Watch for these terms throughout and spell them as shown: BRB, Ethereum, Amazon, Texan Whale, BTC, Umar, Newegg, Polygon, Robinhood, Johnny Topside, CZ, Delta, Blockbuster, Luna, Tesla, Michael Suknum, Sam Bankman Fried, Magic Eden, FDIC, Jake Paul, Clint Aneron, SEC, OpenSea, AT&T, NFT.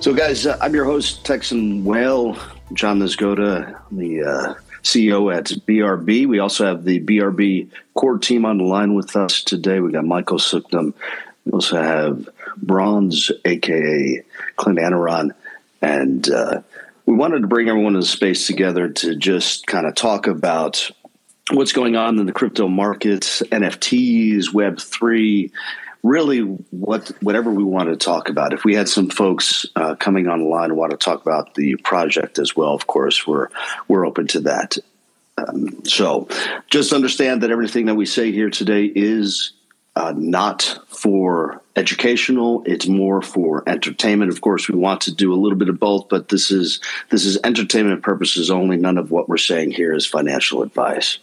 So guys, I'm your host, Texan Whale, John Nisgota, the CEO at BRB. We also have the BRB core team on the line with us today. We got Michael Suknum. We also have Bronze, a.k.a. Clint Aneron. And we wanted to bring everyone in the space together to just kind of talk about what's going on in the crypto markets, NFTs, Web3, really whatever we want to talk about. If we had some folks coming online who want to talk about the project as well, of course, we're open to that. So just understand that everything that we say here today is not for educational. It's more for entertainment. Of course, we want to do a little bit of both, but this is entertainment purposes only. None of what we're saying here is financial advice.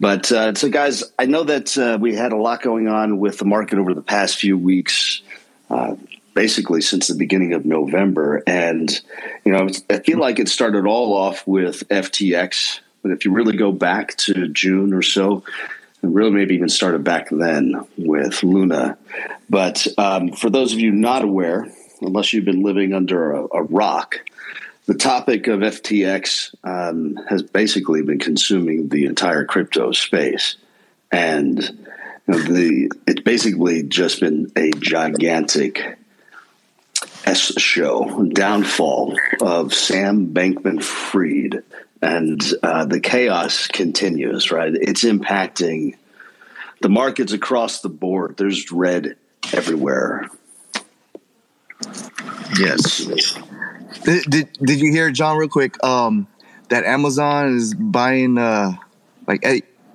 But so, guys, I know that we had a lot going on with the market over the past few weeks, basically since the beginning of November. And, you know, I feel like it started all off with FTX. But if you really go back to June or so, it really maybe even started back then with Luna. But for those of you not aware, unless you've been living under a rock, the topic of FTX has basically been consuming the entire crypto space, and it's basically just been a gigantic show, downfall of Sam Bankman Fried, and the chaos continues, right? It's impacting the markets across the board. There's red everywhere. Yes. Did you hear, John, real quick, that Amazon is buying like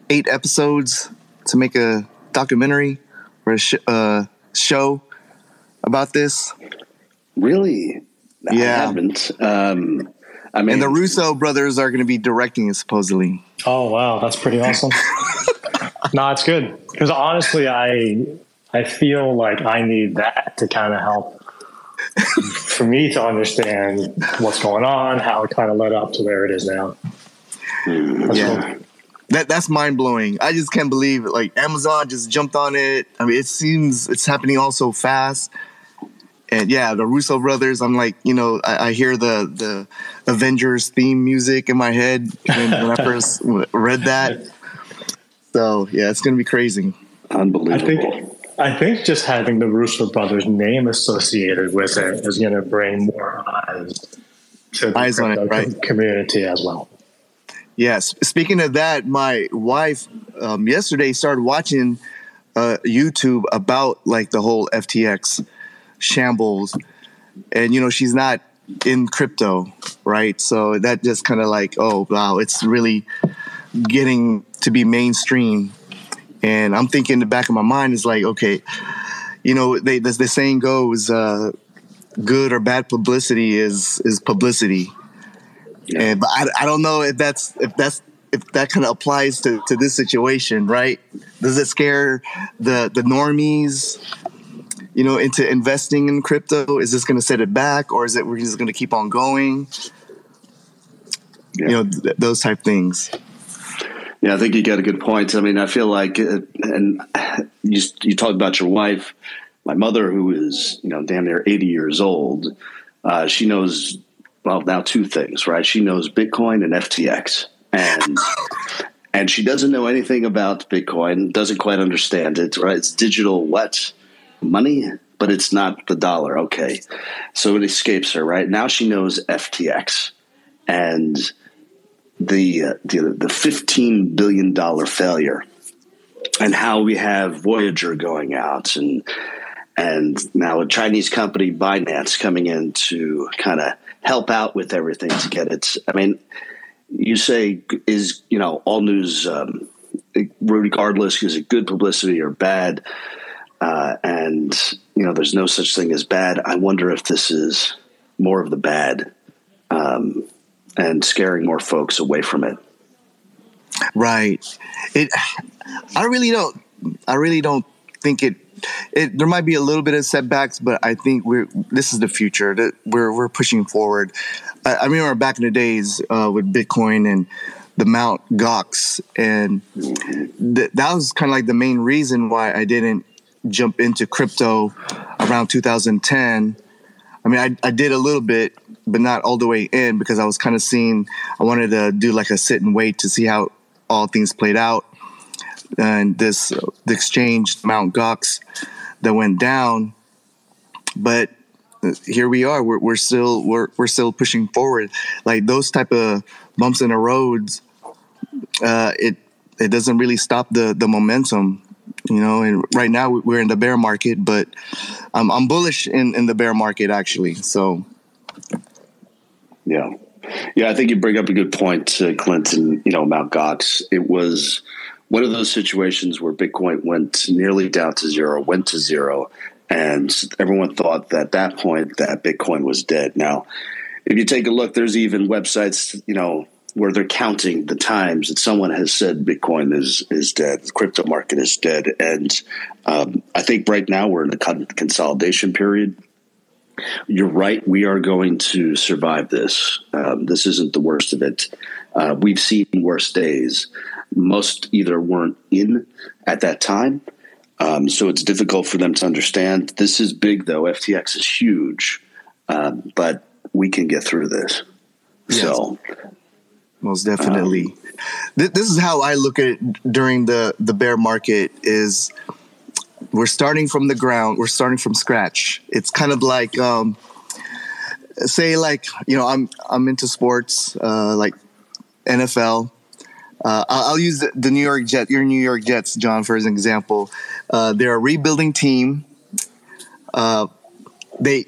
eight episodes to make a documentary or a show about this? Really? Yeah. I haven't. I mean, and the Russo brothers are going to be directing it, supposedly. Oh, wow. That's pretty awesome. No, it's good. Because honestly, I feel like I need that to kind of help for me to understand what's going on, how it kind of led up to where it is now. That's mind blowing. I just can't believe it. Like Amazon just jumped on it. I mean, it seems it's happening all so fast. And yeah, the Russo brothers. I'm like, you know, I hear the Avengers theme music in my head when I first read that. So yeah, it's gonna be crazy, unbelievable. I think just having the Russo brothers' name associated with it is going to bring more eyes to the community as well. Yes. Speaking of that, my wife yesterday started watching YouTube about like the whole FTX shambles, and you know she's not in crypto, right? So that just kind of like, oh wow, it's really getting to be mainstream. And I'm thinking in the back of my mind is like, okay, you know, the saying goes, good or bad publicity is publicity. Yeah. And but I don't know if that kind of applies to this situation, right? Does it scare the normies, you know, into investing in crypto? Is this going to set it back, or is it we're just going to keep on going? Yeah. You know, those type things. Yeah, I think you got a good point. I mean, I feel like, and you talked about your wife, my mother, who is, you know, damn near 80 years old. She knows, well, now two things, right? She knows Bitcoin and FTX, and she doesn't know anything about Bitcoin, doesn't quite understand it, right? It's digital what? Money, but it's not the dollar. Okay. So it escapes her, right? Now she knows FTX, and the $15 billion failure, and how we have Voyager going out, and now a Chinese company, Binance, coming in to kind of help out with everything to get it. I mean, you say, is, you know, all news, regardless, is it good publicity or bad? And, you know, there's no such thing as bad. I wonder if this is more of the bad, and scaring more folks away from it. Right. I really don't think it there might be a little bit of setbacks, but I think this is the future that we're pushing forward. I remember back in the days with Bitcoin and the Mt. Gox, and that was kind of like the main reason why I didn't jump into crypto around 2010. I mean, I did a little bit, but not all the way in, because I was kind of seeing, I wanted to do like a sit and wait to see how all things played out. And this, the exchange, Mt. Gox, that went down. But here we are, we're still pushing forward. Like those type of bumps in the roads, it doesn't really stop the momentum, you know. And right now we're in the bear market, but I'm bullish in the bear market actually. So yeah, I think you bring up a good point, Clinton. You know, Mt. Gox, it was one of those situations where Bitcoin went to zero, and everyone thought that at that point that Bitcoin was dead. Now, if you take a look, there's even websites, you know, where they're counting the times that someone has said Bitcoin is dead, the crypto market is dead. And I think right now we're in a consolidation period. You're right, we are going to survive this. This isn't the worst of it. We've seen worse days. Most either weren't in at that time, so it's difficult for them to understand. This is big, though. FTX is huge, but we can get through this. Yes. So most definitely. This is how I look at it during the bear market is we're starting from the ground. We're starting from scratch. It's kind of like, say, like, you know, I'm into sports, like NFL. I'll use the New York Jets, your New York Jets, John, for an example. They're a rebuilding team. They're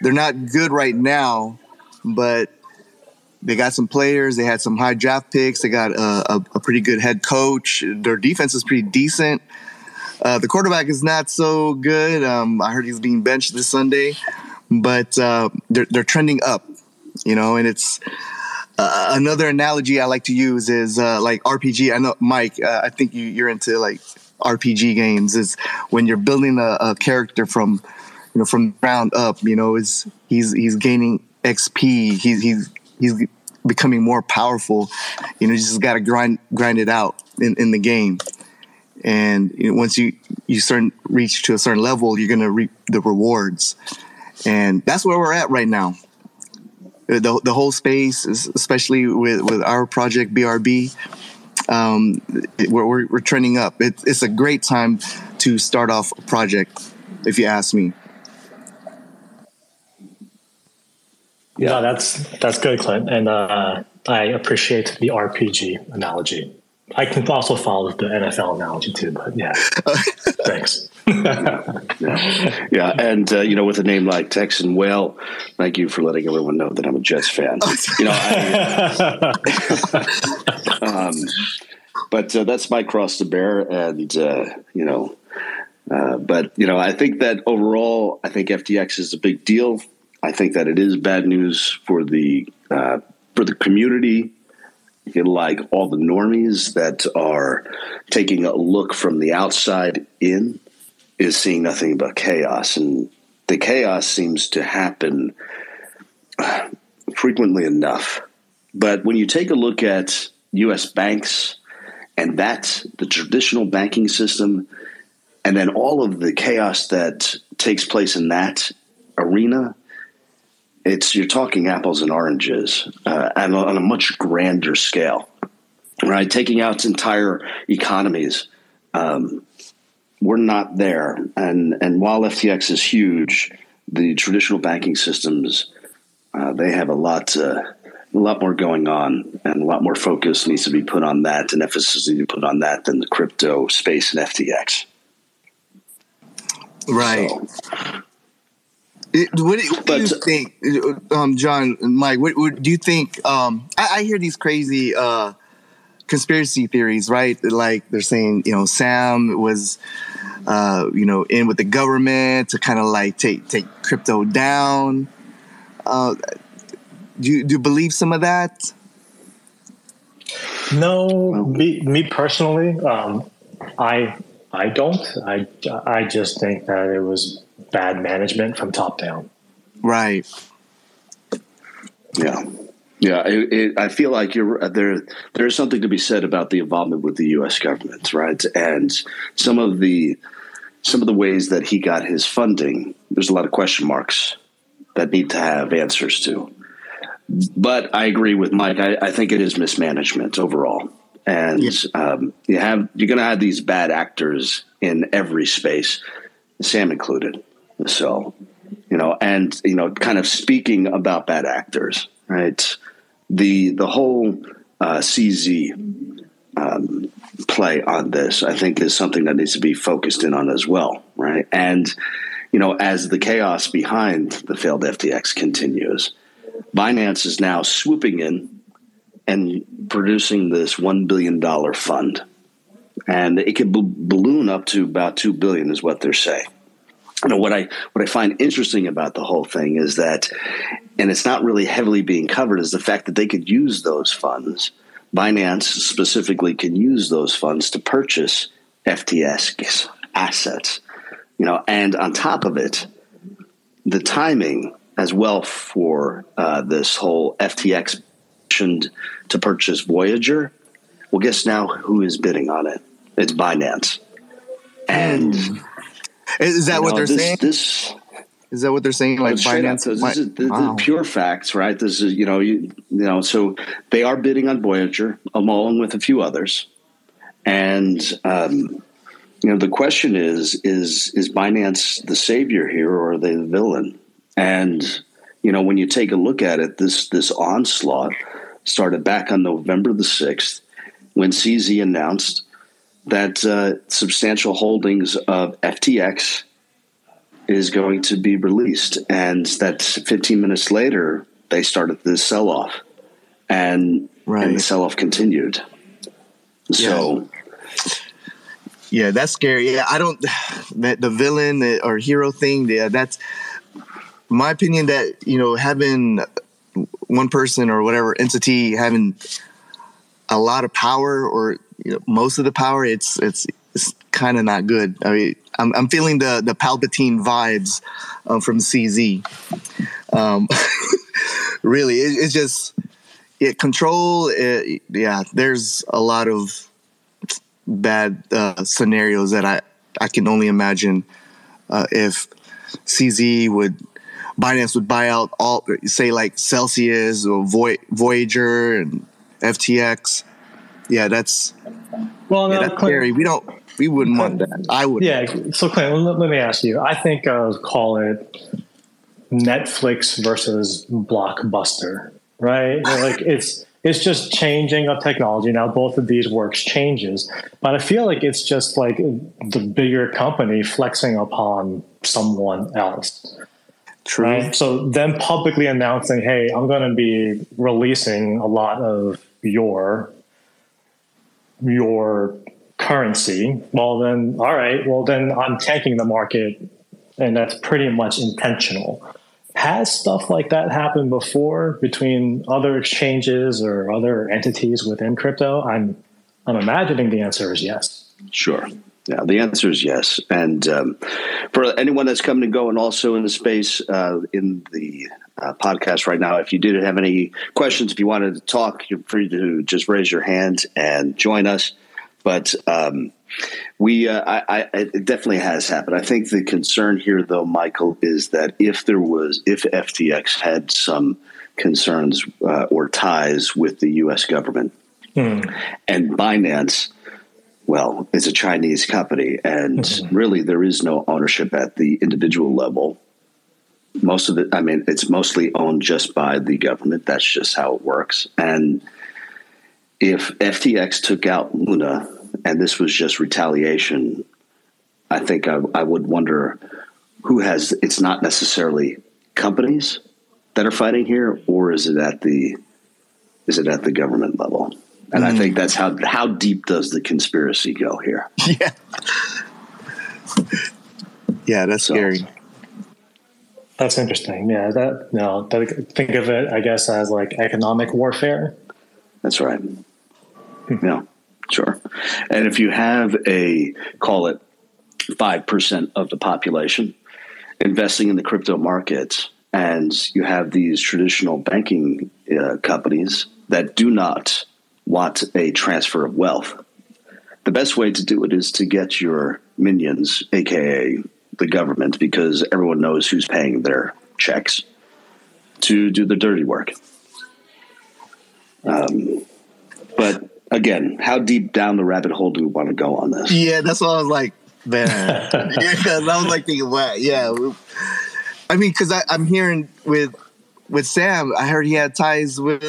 not good right now, but they got some players. They had some high draft picks. They got a pretty good head coach. Their defense is pretty decent. The quarterback is not so good. I heard he's being benched this Sunday, but they're trending up, you know. And it's another analogy I like to use is like RPG. I know, Mike, I think you're into like RPG games. Is when you're building a character from, you know, from ground up. You know, is he's gaining XP. He's becoming more powerful. You know, you just got to grind it out in the game. And you know, once you reach to a certain level, you're going to reap the rewards. And that's where we're at right now. The whole space, especially with our project, BRB, we're trending up. It's a great time to start off a project, if you ask me. Yeah, no, that's good, Clint. And I appreciate the RPG analogy. I can also follow the NFL analogy too, but yeah, thanks. Yeah. And, you know, with a name like Texan Whale, thank you for letting everyone know that I'm a Jets fan. You know, but that's my cross to bear. And, you know, but, you know, I think that overall, I think FTX is a big deal. I think that it is bad news for the community, like all the normies that are taking a look from the outside in, is seeing nothing but chaos. And the chaos seems to happen frequently enough. But when you take a look at U.S. banks and that, the traditional banking system, and then all of the chaos that takes place in that arena, you're talking apples and oranges and on a much grander scale, right? Taking out entire economies. We're not there. And while FTX is huge, the traditional banking systems, they have a lot more going on, and a lot more focus needs to be put on that, and emphasis needs to be put on that than the crypto space and FTX. Right. So, what do you think, John and Mike? What do you think? I hear these crazy conspiracy theories, right? Like they're saying, you know, Sam was, you know, in with the government to kind of like take crypto down. Do you believe some of that? No, me personally, I don't. I just think that it was bad management from top down. Right. Yeah. Yeah. I feel like you're there. There's something to be said about the involvement with the U.S. government, right? And some of the ways that he got his funding, there's a lot of question marks that need to have answers to. But I agree with Mike. I think it is mismanagement overall. And you're going to have these bad actors in every space, Sam included. So, kind of speaking about bad actors, right? The whole CZ play on this, I think, is something that needs to be focused in on as well, right? And, as the chaos behind the failed FTX continues, Binance is now swooping in and producing this $1 billion fund. And it could balloon up to about $2 billion is what they're saying. What I find interesting about the whole thing is that, and it's not really heavily being covered, is the fact that they could use those funds. Binance specifically can use those funds to purchase FTX assets. And on top of it, the timing as well for this whole FTX to purchase Voyager. Well, guess now who is bidding on it? It's Binance. And is that what they're saying? Is that what they're saying? Like Binance, this is pure facts, right? This is so they are bidding on Voyager along with a few others, and the question is Binance the savior here or are they the villain? And when you take a look at it, this onslaught started back on November the 6th when CZ announced that substantial holdings of FTX is going to be released. And that 15 minutes later, they started this sell-off. And the sell-off continued. So... Yeah, that's scary. Yeah, the villain or hero thing, yeah, that's... My opinion that, having one person or whatever entity having a lot of power or most of the power, it's kind of not good. I mean, I'm feeling the Palpatine vibes from CZ. Really, it's just control. There's a lot of bad scenarios that I can only imagine if CZ would. Binance would buy out all, say, like Celsius or Voyager and FTX. Yeah, that's scary. We wouldn't want that. I would. Yeah. So, Clint, let me ask you. I think I would call it Netflix versus Blockbuster, right? Like it's just changing of technology. Now, both of these works changes, but I feel like it's just like the bigger company flexing upon someone else. True. Right? So them publicly announcing, hey, I'm going to be releasing a lot of your currency. Well, then I'm tanking the market. And that's pretty much intentional. Has stuff like that happened before between other exchanges or other entities within crypto? I'm imagining the answer is yes. Sure. Yeah, the answer is yes. And for anyone that's coming and going also in the space in the podcast right now, if you did have any questions, if you wanted to talk, you're free to just raise your hand and join us. But it definitely has happened. I think the concern here, though, Michael, is that if FTX had some concerns or ties with the U.S. government and Binance. Well, it's a Chinese company, and really there is no ownership at the individual level. Most of it, it's mostly owned just by the government. That's just how it works. And if FTX took out Luna, and this was just retaliation, I think I would wonder who has. It's not necessarily companies that are fighting here, or is it at the government level? And I think that's how deep does the conspiracy go here? Yeah, yeah, that's scary. That's interesting. Yeah, think of it, I guess, as like economic warfare. That's right. Yeah, sure. And if you have call it 5% of the population investing in the crypto market, and you have these traditional banking companies that do not want a transfer of wealth, the best way to do it is to get your minions, aka the government, because everyone knows who's paying their checks. to do the dirty work. But again, how deep down the rabbit hole do we want to go on this? Yeah, that's what I was like, man. I was like thinking, wow, yeah. I mean, because I'm hearing with Sam, I heard he had ties with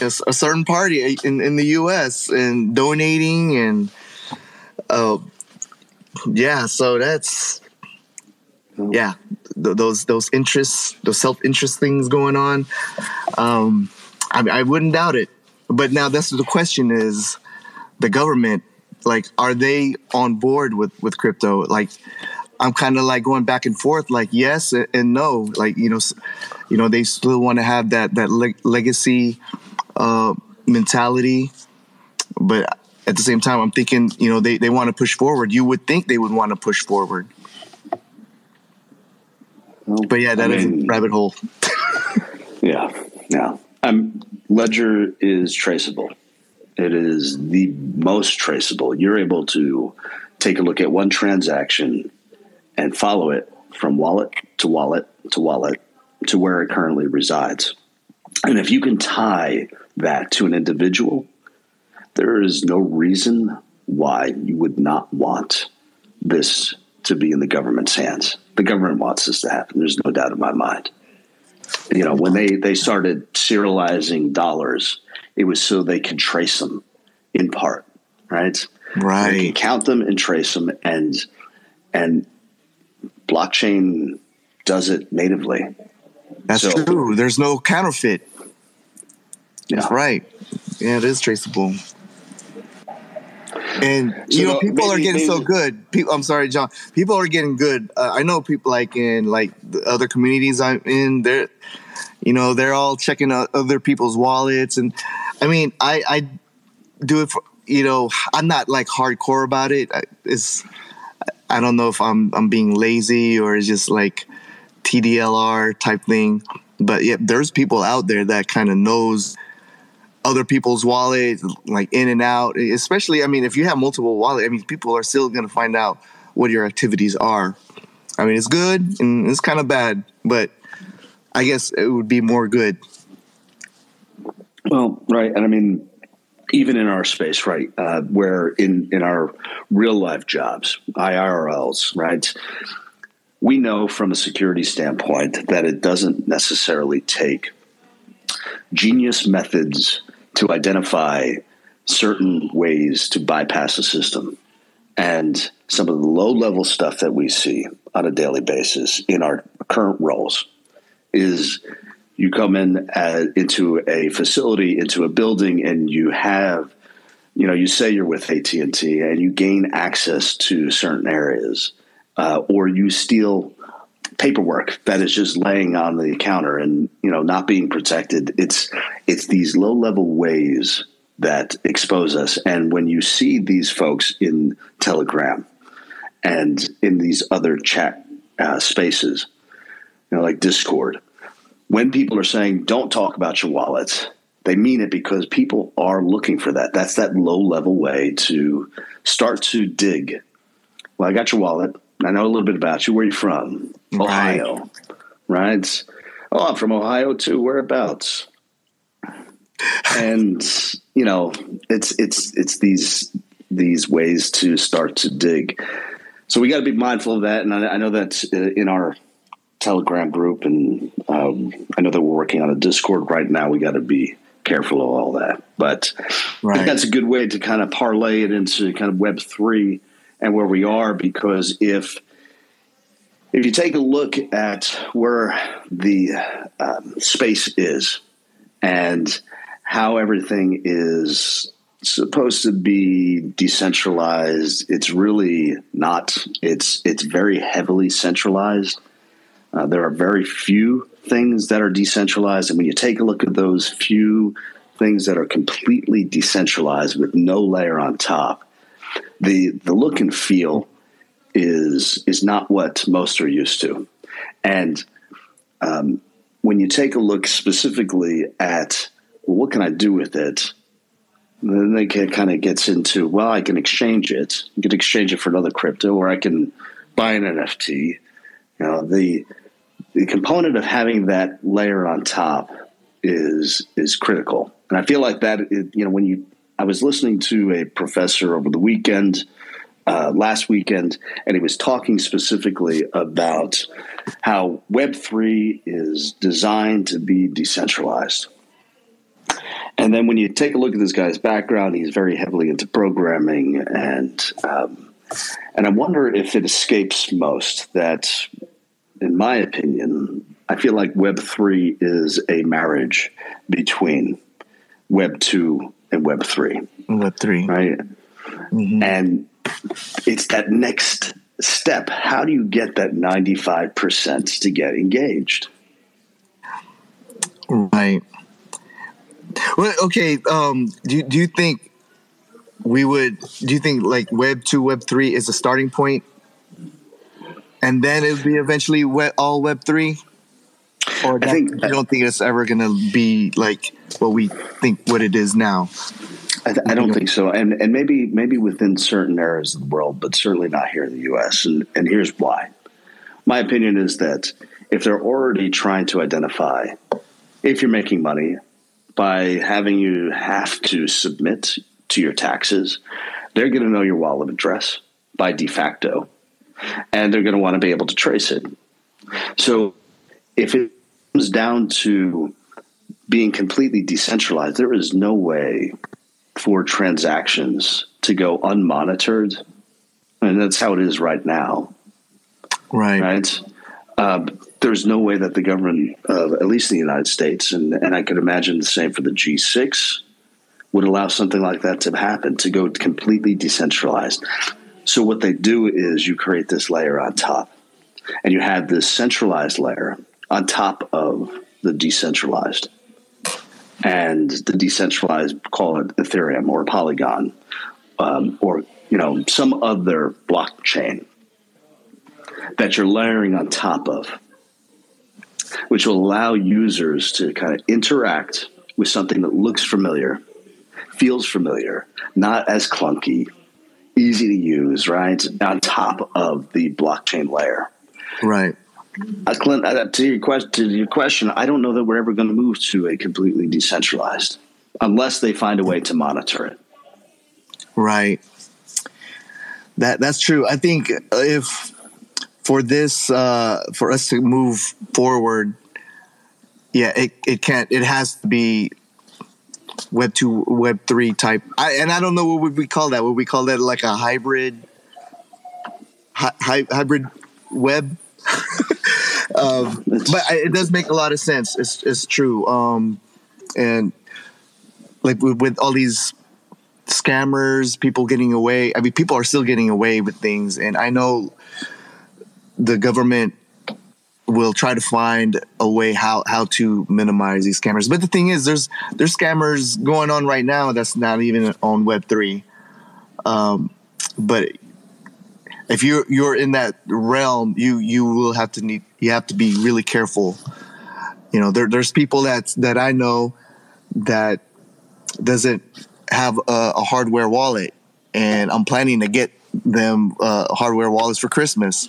a certain party in the U.S. and donating and, yeah. So that's, yeah, those interests, those self-interest things going on. I wouldn't doubt it. But now that's the question is the government, like, are they on board with crypto? Like, I'm kind of like going back and forth, like, yes and no. Like, you know, they still want to have that legacy mentality. But at the same time, I'm thinking, you know, they want to push forward. You would think they would want to push forward. Well, but yeah, that is a rabbit hole. Yeah. Ledger is traceable. It is the most traceable. You're able to take a look at one transaction and follow it from wallet to wallet to wallet to where it currently resides. And if you can tie that to an individual, there is no reason why you would not want this to be in the government's hands. The government wants this to happen. There's no doubt in my mind. You know, when they started serializing dollars, it was so they could trace them in part, right? Right. They can count them and trace them, and blockchain does it natively. That's true. There's no counterfeit. Yeah. That's right. Yeah, it is traceable. And, you know, people are getting so good. I'm sorry, John. People are getting good. I know people like in like the other communities I'm in, they're, you know, they're all checking out other people's wallets. And I mean, I do it for, you know, I'm not like hardcore about it. I don't know if I'm being lazy or it's just like TDLR type thing. But yeah, there's people out there that kind of knows other people's wallets, like in and out, especially, I mean, if you have multiple wallets, I mean, people are still going to find out what your activities are. I mean, it's good and it's kind of bad, but I guess it would be more good. Well, right. And I mean, even in our space, right, where in our real life jobs, IRLs, right, we know from a security standpoint that it doesn't necessarily take genius methods to identify certain ways to bypass the system. And some of the low-level stuff that we see on a daily basis in our current roles is you come in into a facility, into a building, and you have, you know, you say you're with AT&T and you gain access to certain areas, or you steal paperwork that is just laying on the counter and, you know, not being protected. It's these low level ways that expose us. And when you see these folks in Telegram and in these other chat spaces, you know, like Discord, when people are saying, don't talk about your wallets, they mean it because people are looking for that. That's that low level way to start to dig. Well, I got your wallet. I know a little bit about you. Where are you from? Ohio. Right? Oh, I'm from Ohio too. Whereabouts? And, you know, it's these ways to start to dig. So we got to be mindful of that. And I know that's in our Telegram group. And I know that we're working on a Discord right now. We got to be careful of all that. But I think that's a good way to kind of parlay it into kind of Web3 and where we are, because if you take a look at where the space is and how everything is supposed to be decentralized, it's really not. It's very heavily centralized. There are very few things that are decentralized, and when you take a look at those few things that are completely decentralized with no layer on top, the look and feel is not what most are used to. And when you take a look specifically at, well, what can I do with it? Then it kind of gets into, well, I can exchange it. You can exchange it for another crypto, or I can buy an NFT. You know, the the component of having that layer on top is critical. And I feel like that, I was listening to a professor over the weekend, last weekend, and he was talking specifically about how Web3 is designed to be decentralized. And then when you take a look at this guy's background, he's very heavily into programming, and I wonder if it escapes most that, in my opinion, I feel like Web3 is a marriage between Web 2 and Web 3. Web 3. Right? Mm-hmm. And it's that next step. How do you get that 95% to get engaged? Right. Well, okay. Do you think we would? Do you think like Web 2, Web 3 is a starting point, and then it would be eventually all Web 3? Or I think you don't think it's ever going to be like what it is now. I don't think so, and maybe within certain areas of the world, but certainly not here in the U.S. And here's why. My opinion is that if they're already trying to identify, if you're making money by having you have to submit to your taxes, they're going to know your wallet address by de facto, and they're going to want to be able to trace it. So if it comes down to being completely decentralized, there is no way for transactions to go unmonitored. And that's how it is right now. Right. There's no way that the government, at least in the United States, and I could imagine the same for the G6, would allow something like that to happen, to go completely decentralized. So what they do is you create this layer on top, and you have this centralized layer on top of the decentralized. And the decentralized, call it Ethereum or Polygon, or some other blockchain that you're layering on top of, which will allow users to kind of interact with something that looks familiar, feels familiar, not as clunky, easy to use, right? On top of the blockchain layer. Right. Clint, to your question, I don't know that we're ever going to move to a completely decentralized unless they find a way to monitor it. Right. That's true. I think if for us to move forward, it has to be Web 2, Web 3 type. I don't know what would we call that. Would we call that like a hybrid web? It does make a lot of sense. It's true. And like with all these scammers, people getting away. I mean, people are still getting away with things. And I know the government will try to find a way how to minimize these scammers. But the thing is, there's scammers going on right now that's not even on Web3. But if you're in that realm, you will have to be really careful. There's people that I know that doesn't have a hardware wallet, and I'm planning to get them hardware wallets for Christmas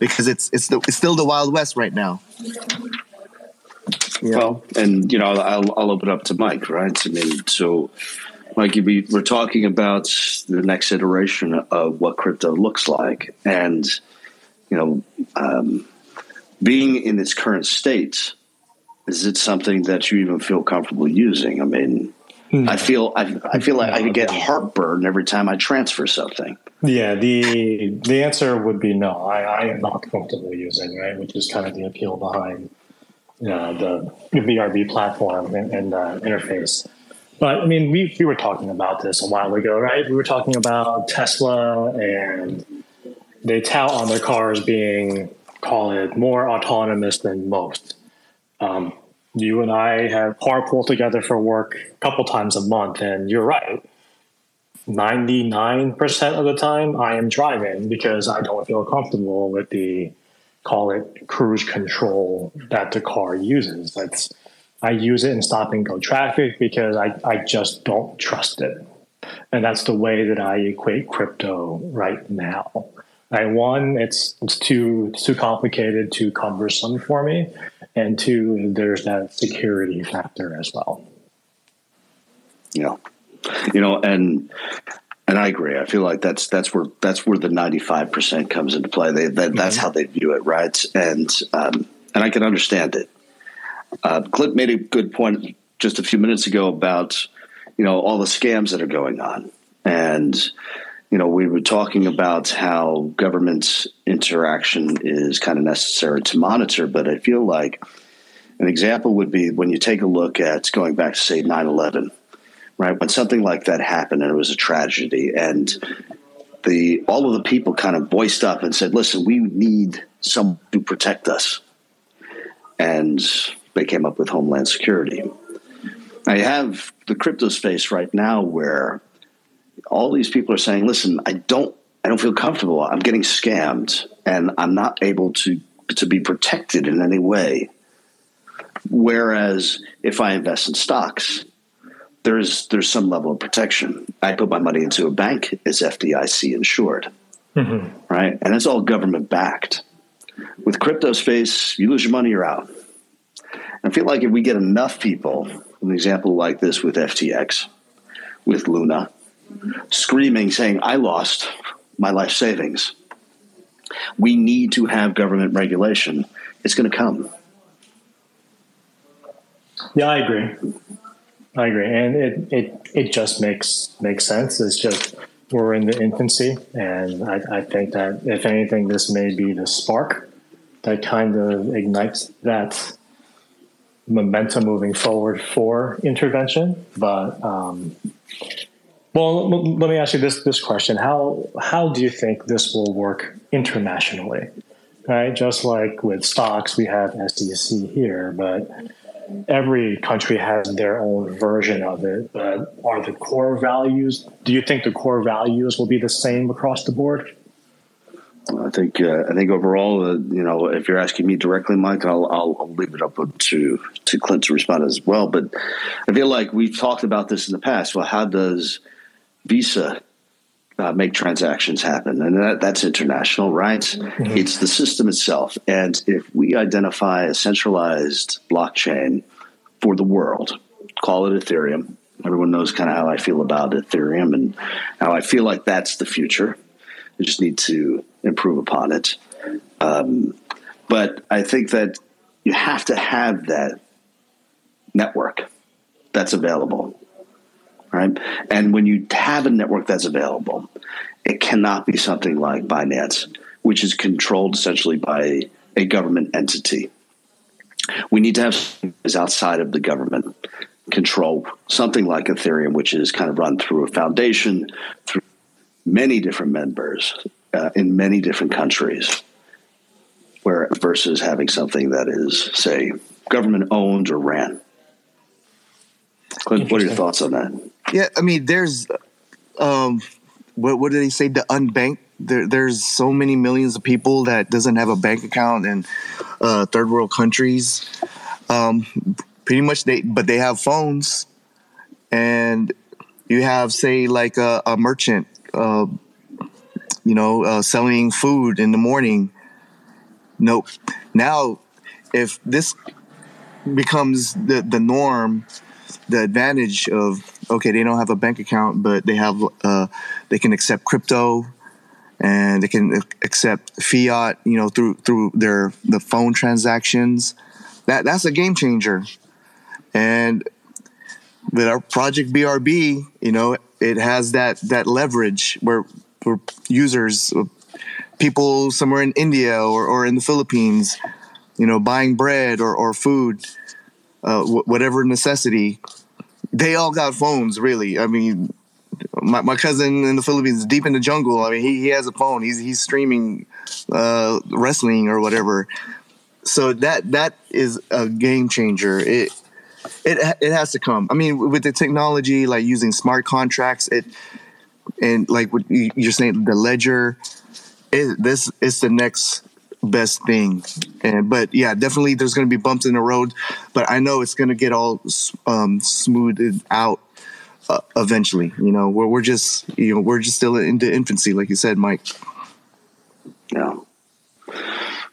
because it's still the Wild West right now. Yeah. Well, and I'll open up to Mike, right? I mean, so. Like we're talking about the next iteration of what crypto looks like, and being in its current state, is it something that you even feel comfortable using? I mean, I feel like I could get heartburn every time I transfer something. Yeah, the answer would be no. I am not comfortable using, right, which is kind of the appeal behind the BRB platform and interface. But I mean, we were talking about this a while ago, right? We were talking about Tesla, and they tout on their cars being, call it, more autonomous than most. You and I have carpooled together for work a couple times a month, and you're right. 99% of the time, I am driving because I don't feel comfortable with the, call it, cruise control that the car uses. I use it in stop and go traffic because I just don't trust it. And that's the way that I equate crypto right now. I, one, it's too complicated, too cumbersome for me. And two, there's that security factor as well. Yeah. You know, and I agree. I feel like that's where the 95% comes into play. That's how they view it, right? And I can understand it. Clint made a good point just a few minutes ago about, you know, all the scams that are going on. And, you know, we were talking about how government interaction is kind of necessary to monitor, but I feel like an example would be when you take a look at going back to, say, 9/11, right? When something like that happened and it was a tragedy, and all of the people kind of voiced up and said, listen, we need someone to protect us. And they came up with Homeland Security. Now you have the crypto space right now where all these people are saying, listen, I don't feel comfortable. I'm getting scammed and I'm not able to be protected in any way. Whereas if I invest in stocks, there's some level of protection. I put my money into a bank, it's FDIC insured, right? And it's all government backed. With crypto space, you lose your money, you're out. And I feel like if we get enough people, an example like this with FTX, with Luna, screaming, saying, I lost my life savings. We need to have government regulation. It's going to come. Yeah, I agree. And it just makes sense. It's just we're in the infancy. And I think that, if anything, this may be the spark that kind of ignites that momentum moving forward for intervention. But well, let me ask you this question: how do you think this will work internationally? Right, just like with stocks, we have SEC here, but every country has their own version of it. But are the core values? Do you think the core values will be the same across the board? I think overall, you know, if you're asking me directly, Mike, I'll leave it up to Clint to respond as well. But I feel like we've talked about this in the past. Well, how does Visa make transactions happen? And that's international, right? Mm-hmm. It's the system itself. And if we identify a centralized blockchain for the world, call it Ethereum. Everyone knows kind of how I feel about Ethereum and how I feel like that's the future. We just need to improve upon it. But I think that you have to have that network that's available, right? And when you have a network that's available, it cannot be something like Binance, which is controlled essentially by a government entity. We need to have something that's outside of the government control, something like Ethereum, which is kind of run through a foundation, through many different members in many different countries, where versus having something that is, say, government owned or ran. Clint, what are your thoughts on that? Yeah, I mean, there's what do they say? The unbanked. There's so many millions of people that doesn't have a bank account in third world countries. Pretty much, they have phones, and you have, say, like a merchant. Selling food in the morning. Nope. Now, if this becomes the norm, the advantage of, okay, they don't have a bank account, but they have, they can accept crypto and they can accept fiat, you know, through the phone transactions. That's a game changer. And with our project BRB, you know, it has that leverage where users, people somewhere in India or in the Philippines, you know, buying bread or food, whatever necessity, they all got phones, really. I mean, my cousin in the Philippines, deep in the jungle, I mean, he has a phone. He's streaming wrestling or whatever. So that is a game changer. It has to come. I mean, with the technology, like using smart contracts, and like what you're saying, the ledger, this is the next best thing. But yeah, definitely there's going to be bumps in the road, but I know it's going to get all smoothed out eventually. You know, we're just still in the infancy, like you said, Mike. Yeah,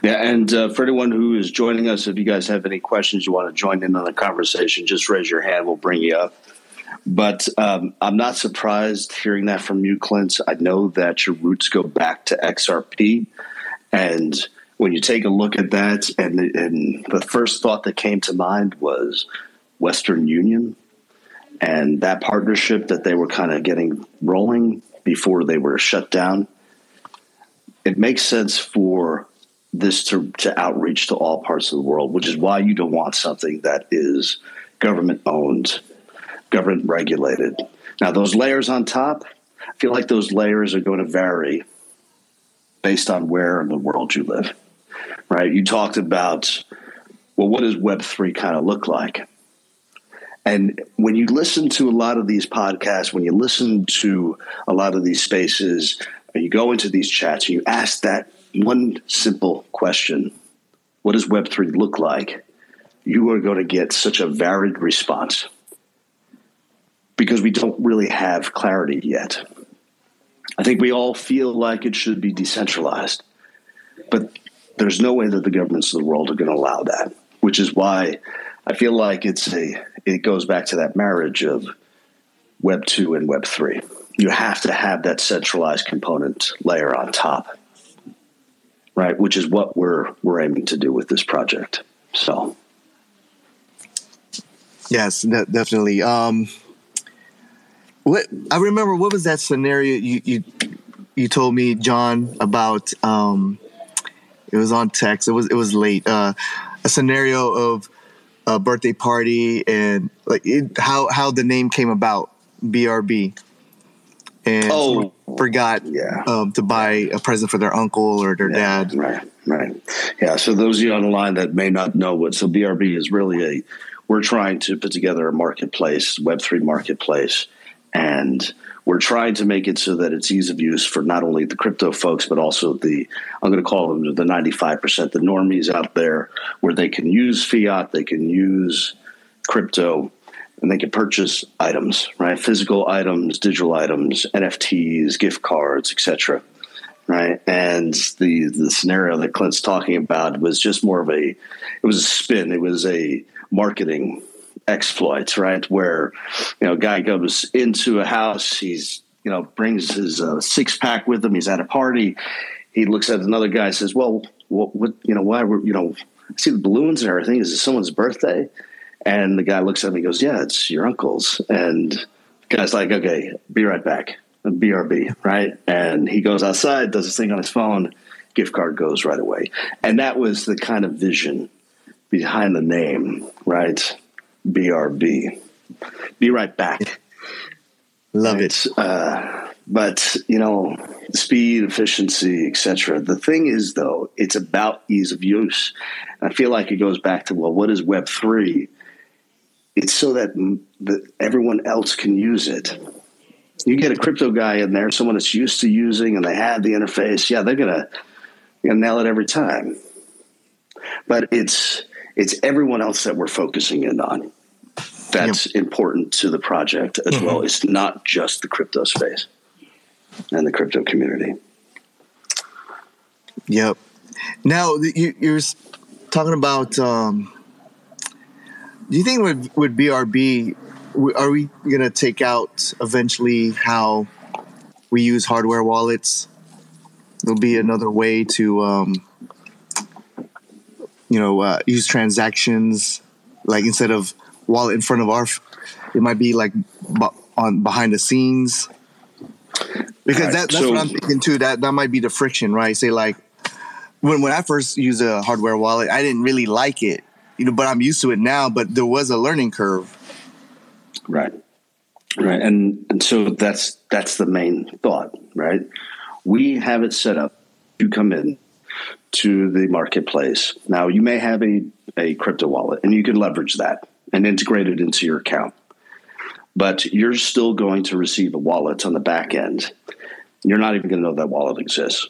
and for anyone who is joining us, if you guys have any questions, you want to join in on the conversation, just raise your hand. We'll bring you up. But I'm not surprised hearing that from you, Clint. I know that your roots go back to XRP. And when you take a look at that, and the first thought that came to mind was Western Union and that partnership that they were kind of getting rolling before they were shut down. It makes sense for this to outreach to all parts of the world, which is why you don't want something that is government-owned, government-regulated. Now, those layers on top, I feel like those layers are going to vary based on where in the world you live, right? You talked about, well, what does Web3 kind of look like? And when you listen to a lot of these podcasts, when you listen to a lot of these spaces, and you go into these chats and you ask that one simple question, what does Web3 look like? You are going to get such a varied response because we don't really have clarity yet. I think we all feel like it should be decentralized, but there's no way that the governments of the world are going to allow that, which is why I feel like it goes back to that marriage of Web 2 and Web 3. You have to have that centralized component layer on top, right? Which is what we're aiming to do with this project. So, yes, definitely. I remember what was that scenario you told me, John, about? It was on text. It was late. A scenario of a birthday party and like how the name came about, BRB. And forgot to buy a present for their uncle or their dad. Right. Yeah, so those of you on the line that may not know so BRB is really we're trying to put together a marketplace, Web3 marketplace, and we're trying to make it so that it's ease of use for not only the crypto folks, but also I'm going to call them the 95%, the normies out there, where they can use fiat, they can use crypto, and they can purchase items, right? Physical items, digital items, NFTs, gift cards, etc. Right? And the scenario that Clint's talking about was just more of it was a spin. It was a marketing exploit, right? Where, a guy goes into a house, he's, brings his six pack with him. He's at a party. He looks at another guy and says, well, why I see the balloons and everything. Is it someone's birthday? And the guy looks at him and goes, yeah, it's your uncle's. And the guy's like, okay, be right back. BRB, right? And he goes outside, does this thing on his phone, gift card goes right away. And that was the kind of vision behind the name, right? BRB. Be right back. Love it. But, speed, efficiency, etc. The thing is, though, it's about ease of use. And I feel like it goes back to, what is Web3? It's so that everyone else can use it. You get a crypto guy in there, someone that's used to using, and they have the interface. Yeah, they're gonna nail it every time. But it's everyone else that we're focusing in on that's important to the project as well. It's not just the crypto space and the crypto community. Yep. Now you're talking about. Do you think with BRB, are we going to take out eventually how we use hardware wallets? There'll be another way to, use transactions. Like instead of wallet in front of it might be like on behind the scenes. Because that's what I'm thinking too. That might be the friction, right? Say like when I first used a hardware wallet, I didn't really like it. But I'm used to it now, but there was a learning curve. Right. And so that's the main thought, right? We have it set up. You come in to the marketplace. Now, you may have a crypto wallet, and you can leverage that and integrate it into your account. But you're still going to receive a wallet on the back end. You're not even going to know that wallet exists.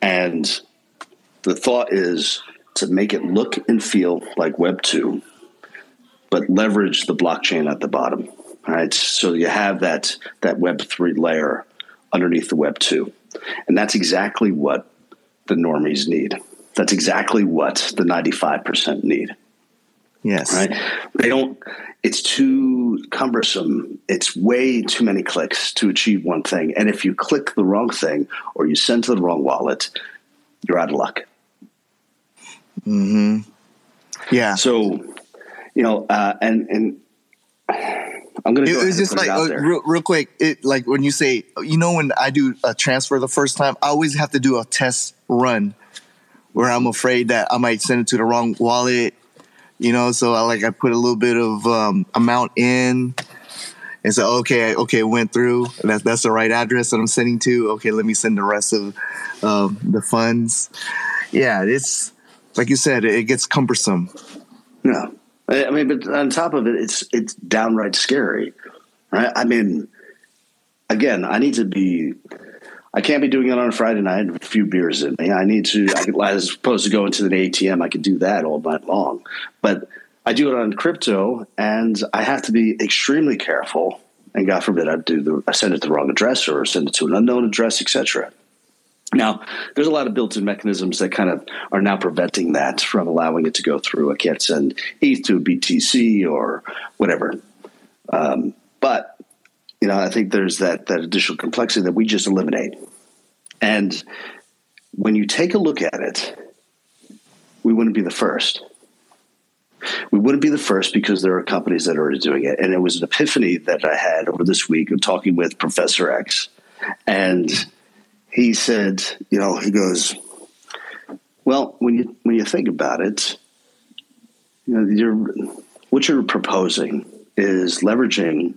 And the thought is to make it look and feel like Web 2, but leverage the blockchain at the bottom, right? So you have that Web 3 layer underneath the Web 2. And that's exactly what the normies need. That's exactly what the 95% need. Yes. Right? They don't, it's too cumbersome. It's way too many clicks to achieve one thing. And if you click the wrong thing or you send to the wrong wallet, you're out of luck. Mm-hmm. Yeah. So, you know, and I'm going to go just like real quick. It like when you say, you know, when I do a transfer the first time, I always have to do a test run where I'm afraid that I might send it to the wrong wallet. You know, so I put a little bit of amount in and so, okay, it went through. That's the right address that I'm sending to. Okay, let me send the rest of the funds. Yeah, it's like you said, it gets cumbersome. Yeah. I mean, but on top of it, it's downright scary, right? I mean, again, I can't be doing it on a Friday night with a few beers in me. As opposed to going to the ATM, I could do that all night long. But I do it on crypto, and I have to be extremely careful. And God forbid I send it to the wrong address or send it to an unknown address, etc. Now, there's a lot of built-in mechanisms that kind of are now preventing that from allowing it to go through. I can't send ETH to a BTC or whatever. But, you know, I think there's that additional complexity that we just eliminate. And when you take a look at it, we wouldn't be the first. We wouldn't be the first because there are companies that are already doing it. And it was an epiphany that I had over this week of talking with Professor X. And he said, you know, he goes, well, when you think about it, you know, what you're proposing is leveraging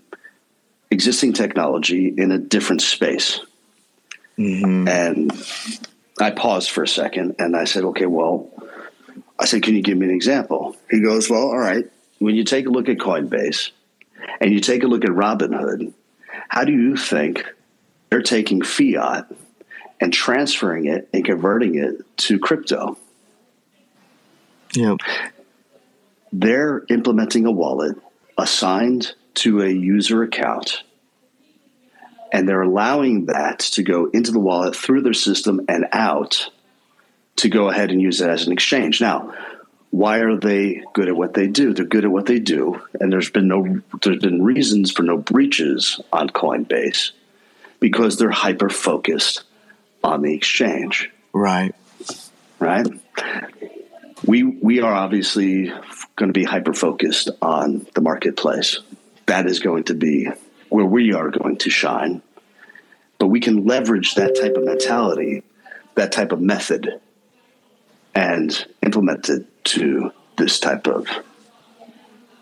existing technology in a different space. Mm-hmm. And I paused for a second and I said, okay, well, I said, can you give me an example? He goes, well, all right. When you take a look at Coinbase and you take a look at Robinhood, how do you think they're taking fiat and transferring it and converting it to crypto? Yep. They're implementing a wallet assigned to a user account, and they're allowing that to go into the wallet through their system and out to go ahead and use it as an exchange. Now, why are they good at what they do? They're good at what they do, and there's been reasons for no breaches on Coinbase because they're hyper-focused on the exchange. Right. We are obviously going to be hyper-focused on the marketplace. That is going to be where we are going to shine. But we can leverage that type of mentality, that type of method, and implement it to this type of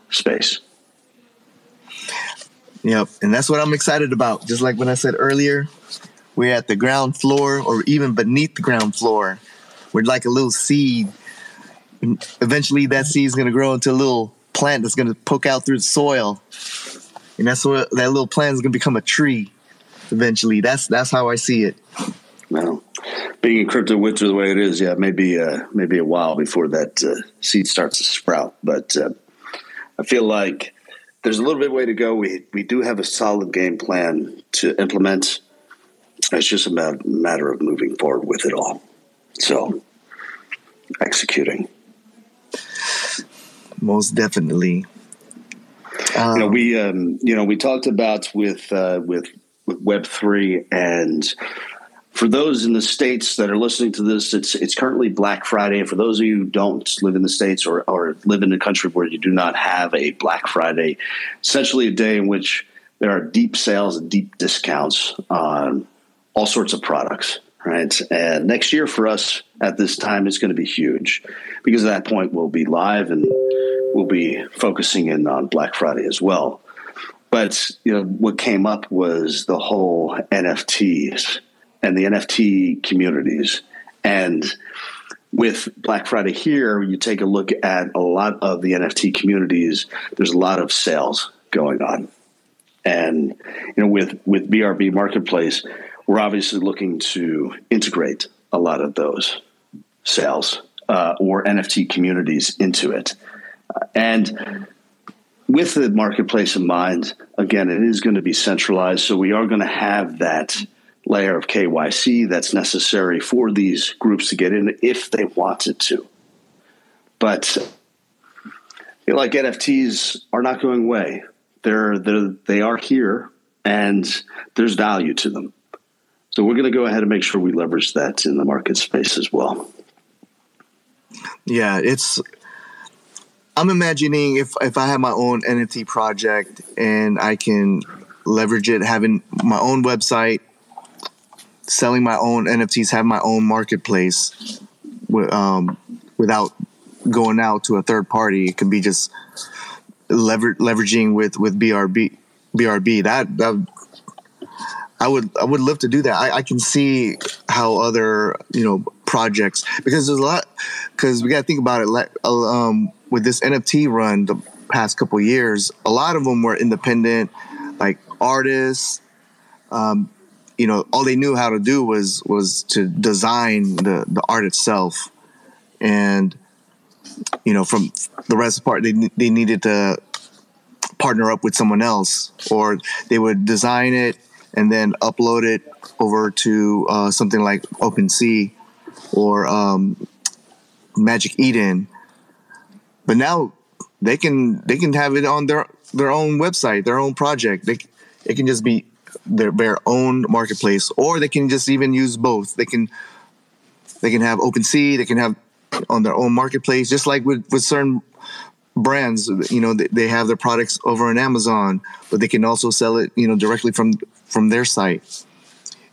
space. Yep. And that's what I'm excited about. Just like when I said earlier, we're at the ground floor or even beneath the ground floor. We're like a little seed. Eventually that seed is going to grow into a little plant that's going to poke out through the soil. And that's what that little plant is going to become a tree eventually. That's how I see it. Well, being in crypto winter the way it is, yeah, maybe a while before that seed starts to sprout. But I feel like there's a little bit way to go. We do have a solid game plan to implement. It's just a matter of moving forward with it all. So, executing. Most definitely. We talked about with Web3, and for those in the States that are listening to this, it's currently Black Friday. For those of you who don't live in the States or live in a country where you do not have a Black Friday, essentially a day in which there are deep sales and deep discounts on all sorts of products, right? And next year for us at this time is going to be huge because at that point we'll be live and we'll be focusing in on Black Friday as well. But, you know, what came up was the whole NFTs and the NFT communities. And with Black Friday here, you take a look at a lot of the NFT communities, there's a lot of sales going on. And, you know, with BRB Marketplace, we're obviously looking to integrate a lot of those sales or NFT communities into it. And with the marketplace in mind, again, it is going to be centralized. So we are going to have that layer of KYC that's necessary for these groups to get in if they wanted to. But like NFTs are not going away. They are here, and there's value to them. So we're going to go ahead and make sure we leverage that in the market space as well. Yeah, I'm imagining if I have my own NFT project and I can leverage it, having my own website, selling my own NFTs, have my own marketplace without going out to a third party. It could be just leveraging with BRB. That I would love to do that. I can see how other projects, because there's a lot, because we got to think about it. With this NFT run the past couple of years, a lot of them were independent, like artists. All they knew how to do was to design the art itself, and from the rest part they needed to partner up with someone else, or they would design it and then upload it over to something like OpenSea or Magic Eden. But now they can have it on their own website, their own project. It can just be their own marketplace, or they can just even use both. They can have OpenSea, they can have on their own marketplace, just like with certain brands. They have their products over on Amazon, but they can also sell it directly from their site.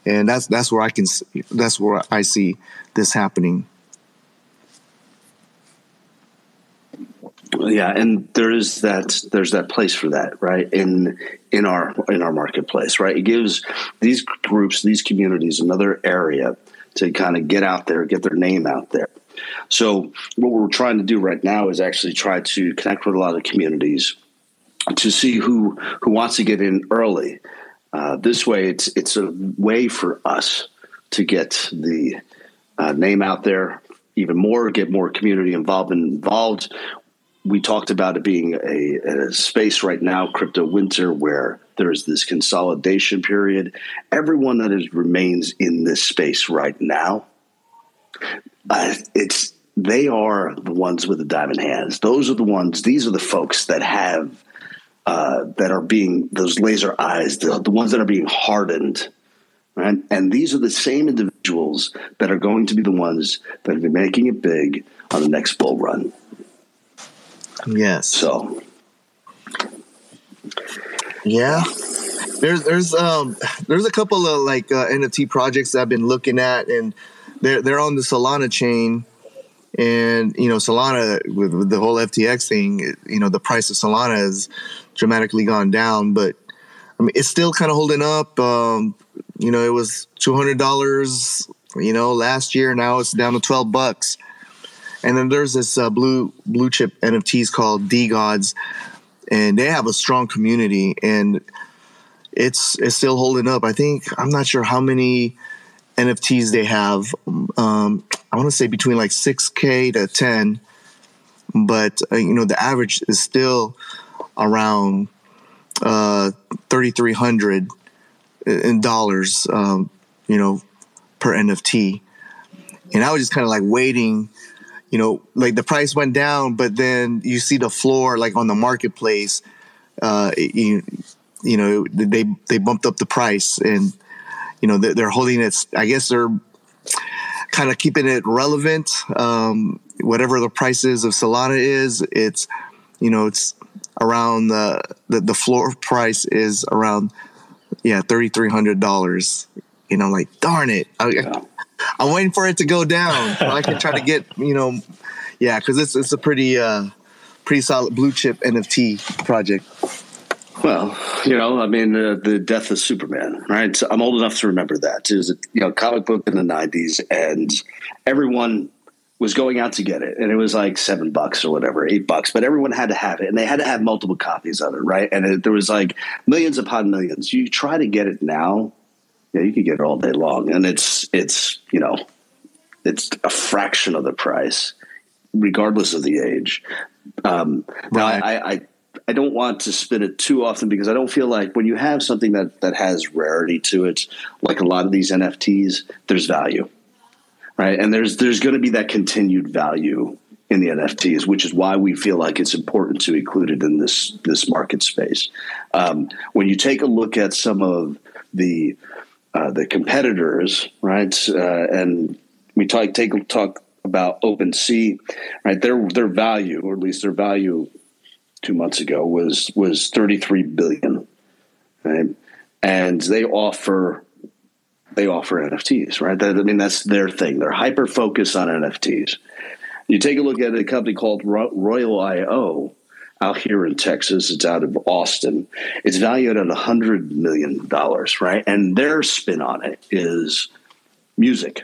And that's where I see this happening. Yeah, and there's that place for that, right? In our marketplace, right? It gives these groups, these communities, another area to kind of get out there, get their name out there. So what we're trying to do right now is actually try to connect with a lot of communities to see who wants to get in early. This way, it's a way for us to get the name out there even more, get more community involved. We talked about it being a space right now, crypto winter, where there is this consolidation period. Everyone that remains in this space right now, they are the ones with the diamond hands. Those are the ones. These are the folks that have that are being those laser eyes, the ones that are being hardened, right? And these are the same individuals that are going to be the ones that are making it big on the next bull run. Yes. So, yeah, there's a couple of NFT projects I've been looking at, and they're on the Solana chain, and Solana with the whole FTX thing, the price of Solana has dramatically gone down, but I mean it's still kind of holding up. It was $200, last year. Now it's down to $12. And then there's this blue chip NFTs called D-Gods, and they have a strong community, and it's still holding up. I think, I'm not sure how many NFTs they have. I want to say between like 6K to 10, but the average is still around $3,300 in dollars, per NFT. And I was just kind of like waiting. Like the price went down, but then you see the floor, like on the marketplace, they bumped up the price, and, they're holding it. I guess they're kind of keeping it relevant. Whatever the prices of Solana is, it's around the floor price is around, $3,300. And I'm like, darn it. I'm waiting for it to go down so I can try to get, because it's a pretty solid blue chip NFT project. Well, the death of Superman, right? So I'm old enough to remember that. It was a comic book in the 90s, and everyone was going out to get it. And it was like $7 or whatever, $8, but everyone had to have it, and they had to have multiple copies of it, right? And there was like millions upon millions. You try to get it now. Yeah, you can get it all day long, and it's a fraction of the price, regardless of the age. Now, I I don't want to spin it too often, because I don't feel like when you have something that has rarity to it, like a lot of these NFTs, there's value, right? And there's going to be that continued value in the NFTs, which is why we feel like it's important to include it in this market space. When you take a look at some of the competitors, right? And we talk about OpenSea, right? Their value, or at least their value 2 months ago, was $33 billion, right? And they offer NFTs, right? I mean, that's their thing. They're hyper focused on NFTs. You take a look at a company called Royal IO out here in Texas. It's out of Austin. It's valued at $100 million, right? And their spin on it is music,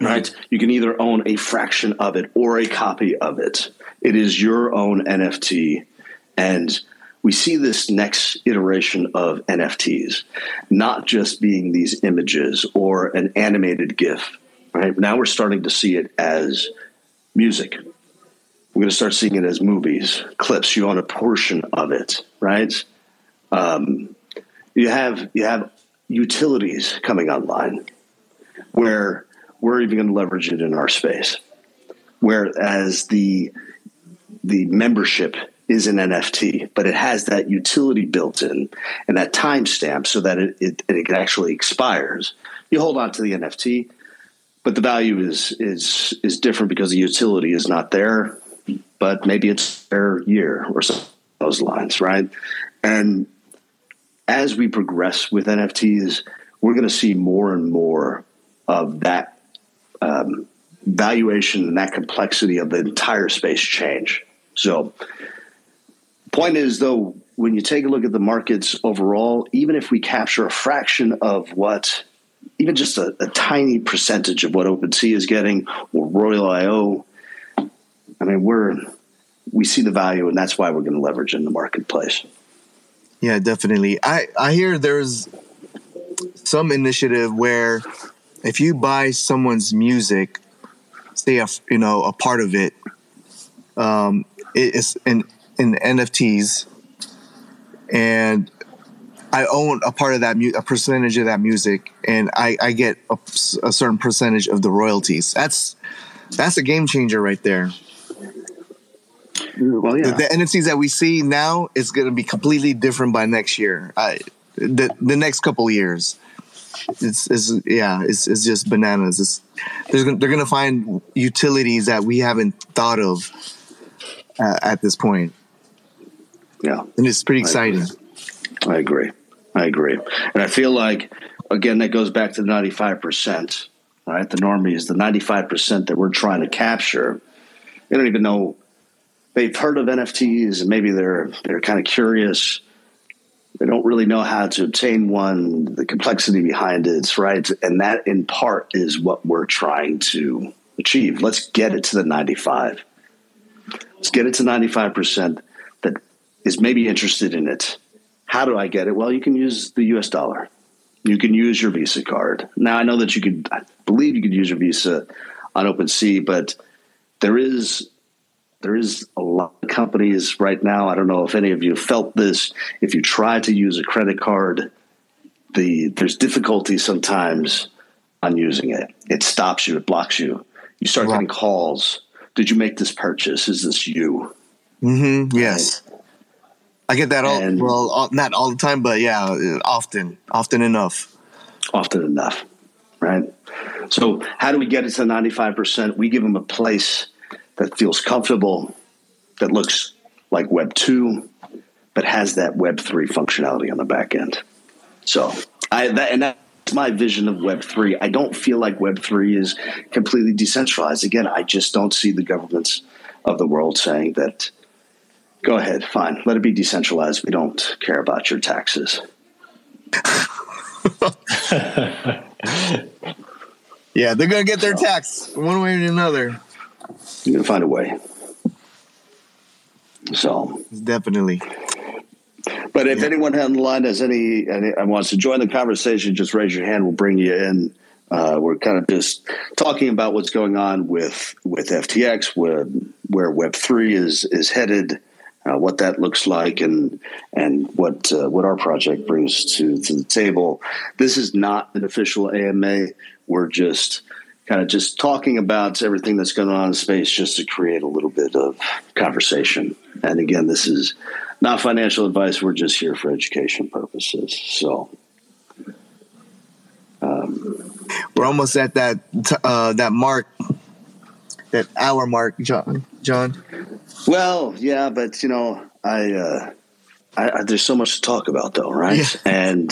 right? Mm-hmm. You can either own a fraction of it or a copy of it. It is your own NFT. And we see this next iteration of NFTs not just being these images or an animated GIF, right? Now we're starting to see it as music. We're going to start seeing it as movies, clips. You own a portion of it, right? You have utilities coming online where we're even going to leverage it in our space. Whereas the membership is an NFT, but it has that utility built in and that timestamp so that it actually expires. You hold on to the NFT, but the value is different because the utility is not there, but maybe it's their year or something along those lines, right? And as we progress with NFTs, we're going to see more and more of that valuation and that complexity of the entire space change. So point is, though, when you take a look at the markets overall, even if we capture a fraction of what, even just a tiny percentage of what OpenSea is getting or Royal IO, I mean, we see the value, and that's why we're going to leverage in the marketplace. Yeah, definitely. I hear there's some initiative where if you buy someone's music, say a part of it, it's in NFTs, and I own a part of that, a percentage of that music, and I get a certain percentage of the royalties. That's a game changer right there. Well, yeah. The NFTs that we see now is going to be completely different by next year. The next couple of years, it's just bananas. They're going to find utilities that we haven't thought of at this point. Yeah, and it's pretty exciting. I agree. And I feel like, again, that goes back to the 95%, right? The normies, the 95% that we're trying to capture, they don't even know. They've heard of NFTs, and maybe they're kind of curious. They don't really know how to obtain one, the complexity behind it, right? And that, in part, is what we're trying to achieve. Let's get it to the 95. Let's get it to 95% that is maybe interested in it. How do I get it? Well, you can use the US dollar. You can use your Visa card. Now, I know that I believe you could use your Visa on OpenSea, but there is a lot of companies right now. I don't know if any of you felt this. If you try to use a credit card, there's difficulty sometimes on using it. It stops you. It blocks you. You start getting calls. Did you make this purchase? Is this you? Mm-hmm. Yes. Right. I get that not all the time, but yeah, often enough, right? So how do we get it to 95%? We give them a place that feels comfortable, that looks like Web 2, but has that Web 3 functionality on the back end. So that's my vision of Web 3. I don't feel like Web 3 is completely decentralized. Again, I just don't see the governments of the world saying that, go ahead, fine. Let it be decentralized. We don't care about your taxes. Yeah, they're going to get their tax one way or another. You're going to find a way. So definitely. But if anyone on the line has any wants to join the conversation, just raise your hand. We'll bring you in. We're kind of just talking about what's going on with FTX, where Web3 is headed. what that looks like, and what our project brings to the table. This is not an official AMA. We're just kind of just talking about everything that's going on in space, just to create a little bit of conversation. And again, this is not financial advice. We're just here for education purposes. So we're almost at that mark, that hour mark, John. Well, yeah, but you know, I there's so much to talk about, though, right? Yeah.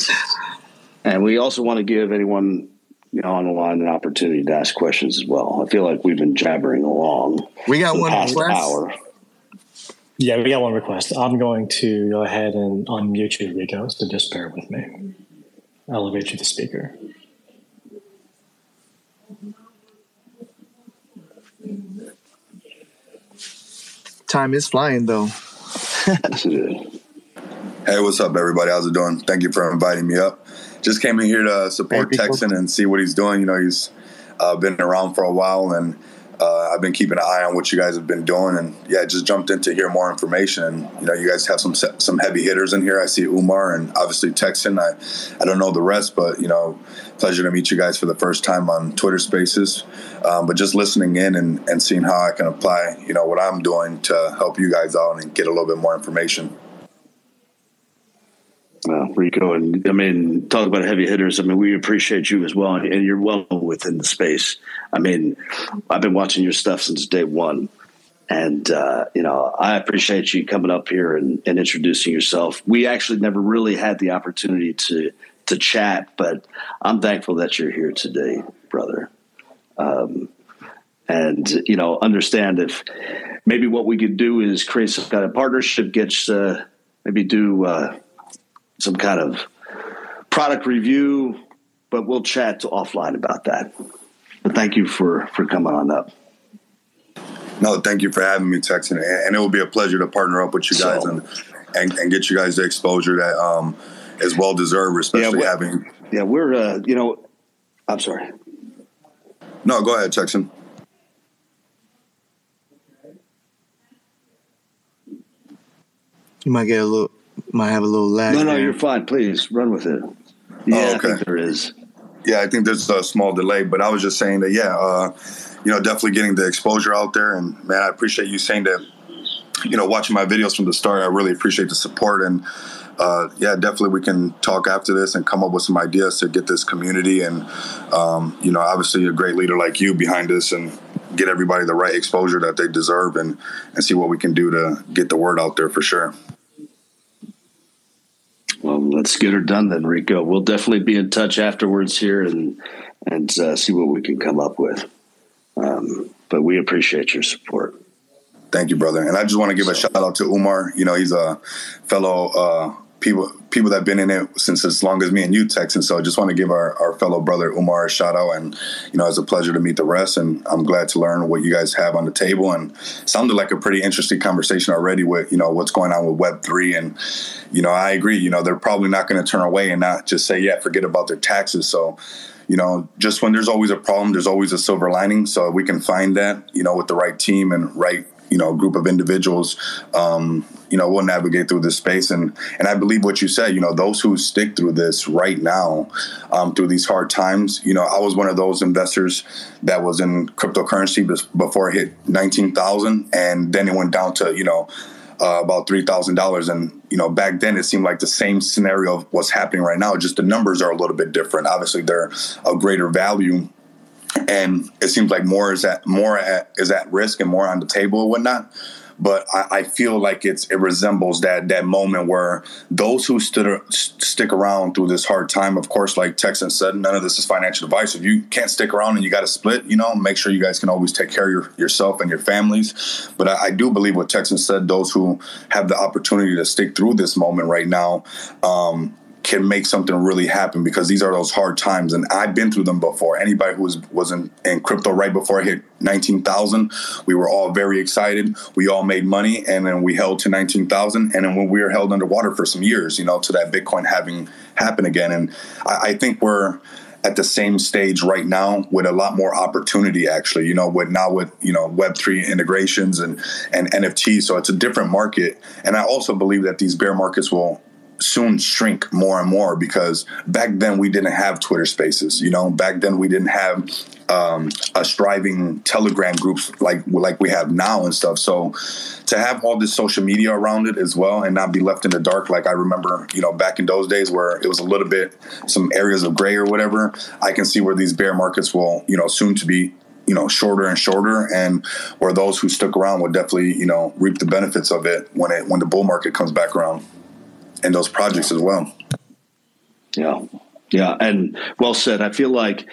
And we also want to give anyone, you know, on the line an opportunity to ask questions as well. I feel like we've been jabbering along. We got one request. Hour. Yeah, we got one request. I'm going to go ahead and unmute you, Rico. So just bear with me. Elevate you to speaker. Time is flying, though. Hey, what's up, everybody? How's it doing? Thank you for inviting me up. Just came in here to support Texan and see what he's doing. You know, he's been around for a while, and I've been keeping an eye on what you guys have been doing. And, yeah, just jumped in to hear more information. And, you know, you guys have some heavy hitters in here. I see Umar and obviously Texan. I don't know the rest, but, you know, pleasure to meet you guys for the first time on Twitter Spaces. But just listening in and seeing how I can apply, you know, what I'm doing to help you guys out and get a little bit more information. Rico, and I mean, talk about heavy hitters. I mean, we appreciate you as well, and you're well within the space. I mean, I've been watching your stuff since day one, and you know, I appreciate you coming up here and introducing yourself. We actually never really had the opportunity to chat, but I'm thankful that you're here today, brother. And, you know, understand if maybe what we could do is create some kind of partnership, maybe do some kind of product review, but we'll chat offline about that. But thank you for coming on up. No, thank you for having me, Texan. And it will be a pleasure to partner up with you guys and get you guys the exposure that is well deserved, especially having. Yeah, we're, you know, I'm sorry. No, go ahead, Texan. You might get have a little lag. No, you're fine. Please run with it. Yeah, okay. I think there is. Yeah, I think there's a small delay, but I was just saying that, yeah, you know, definitely getting the exposure out there. And, man, I appreciate you saying that, you know, watching my videos from the start. I really appreciate the support. And, yeah, definitely we can talk after this and come up with some ideas to get this community and, you know, obviously a great leader like you behind us and get everybody the right exposure that they deserve and see what we can do to get the word out there for sure. Well, let's get her done then, Rico. We'll definitely be in touch afterwards here and see what we can come up with. But we appreciate your support. Thank you, brother. And I just want to give a shout out to Umar. You know, he's a fellow people that have been in it since as long as me and you, Texan. So I just want to give our fellow brother Umar a shout out. And, you know, it's a pleasure to meet the rest. And I'm glad to learn what you guys have on the table. And sounded like a pretty interesting conversation already with, you know, what's going on with Web3. And, you know, I agree, you know, they're probably not going to turn away and not just say, yeah, forget about their taxes. So, you know, just when there's always a problem, there's always a silver lining. So we can find that, you know, with the right team and right, you know, group of individuals, you know, we'll navigate through this space. And I believe what you said, you know, those who stick through this right now, through these hard times, you know, I was one of those investors that was in cryptocurrency before it hit 19,000. And then it went down to, you know, about $3,000. And, you know, back then it seemed like the same scenario of what's happening right now. Just the numbers are a little bit different. Obviously, they're of greater value. And it seems like more is at risk and more on the table and whatnot. But I feel like it resembles that moment where those who stick around through this hard time, of course, like Texan said, none of this is financial advice. If you can't stick around and you got to split, you know, make sure you guys can always take care of yourself and your families. But I do believe what Texan said, those who have the opportunity to stick through this moment right now, can make something really happen, because these are those hard times. And I've been through them before. Anybody who was in crypto right before it hit 19,000, we were all very excited. We all made money, and then we held to 19,000. And then when we were held underwater for some years, you know, to that Bitcoin having happened again. And I think we're at the same stage right now with a lot more opportunity, actually, you know, with now with, you know, Web3 integrations and NFTs. So it's a different market. And I also believe that these bear markets will soon shrink more and more, because back then we didn't have Twitter Spaces, you know, back then we didn't have a striving Telegram groups like we have now and stuff. So to have all this social media around it as well and not be left in the dark, like I remember, you know, back in those days where it was a little bit some areas of gray or whatever, I can see where these bear markets will, you know, soon to be, you know, shorter and shorter, and where those who stuck around will definitely, you know, reap the benefits of it when the bull market comes back around. And those projects as well. Yeah. And well said. I feel like,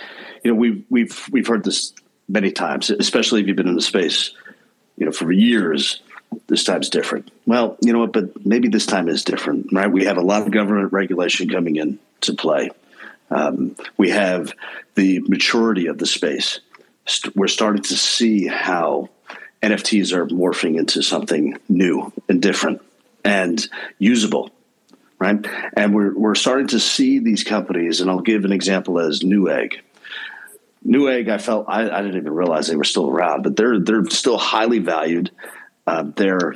you know, we've heard this many times, especially if you've been in the space, you know, for years, this time's different. Well, you know what, but maybe this time is different, right? We have a lot of government regulation coming in to play. We have the maturity of the space. We're starting to see how NFTs are morphing into something new and different and usable. Right. And we're starting to see these companies, and I'll give an example as Newegg. Newegg, I didn't even realize they were still around, but they're still highly valued. They're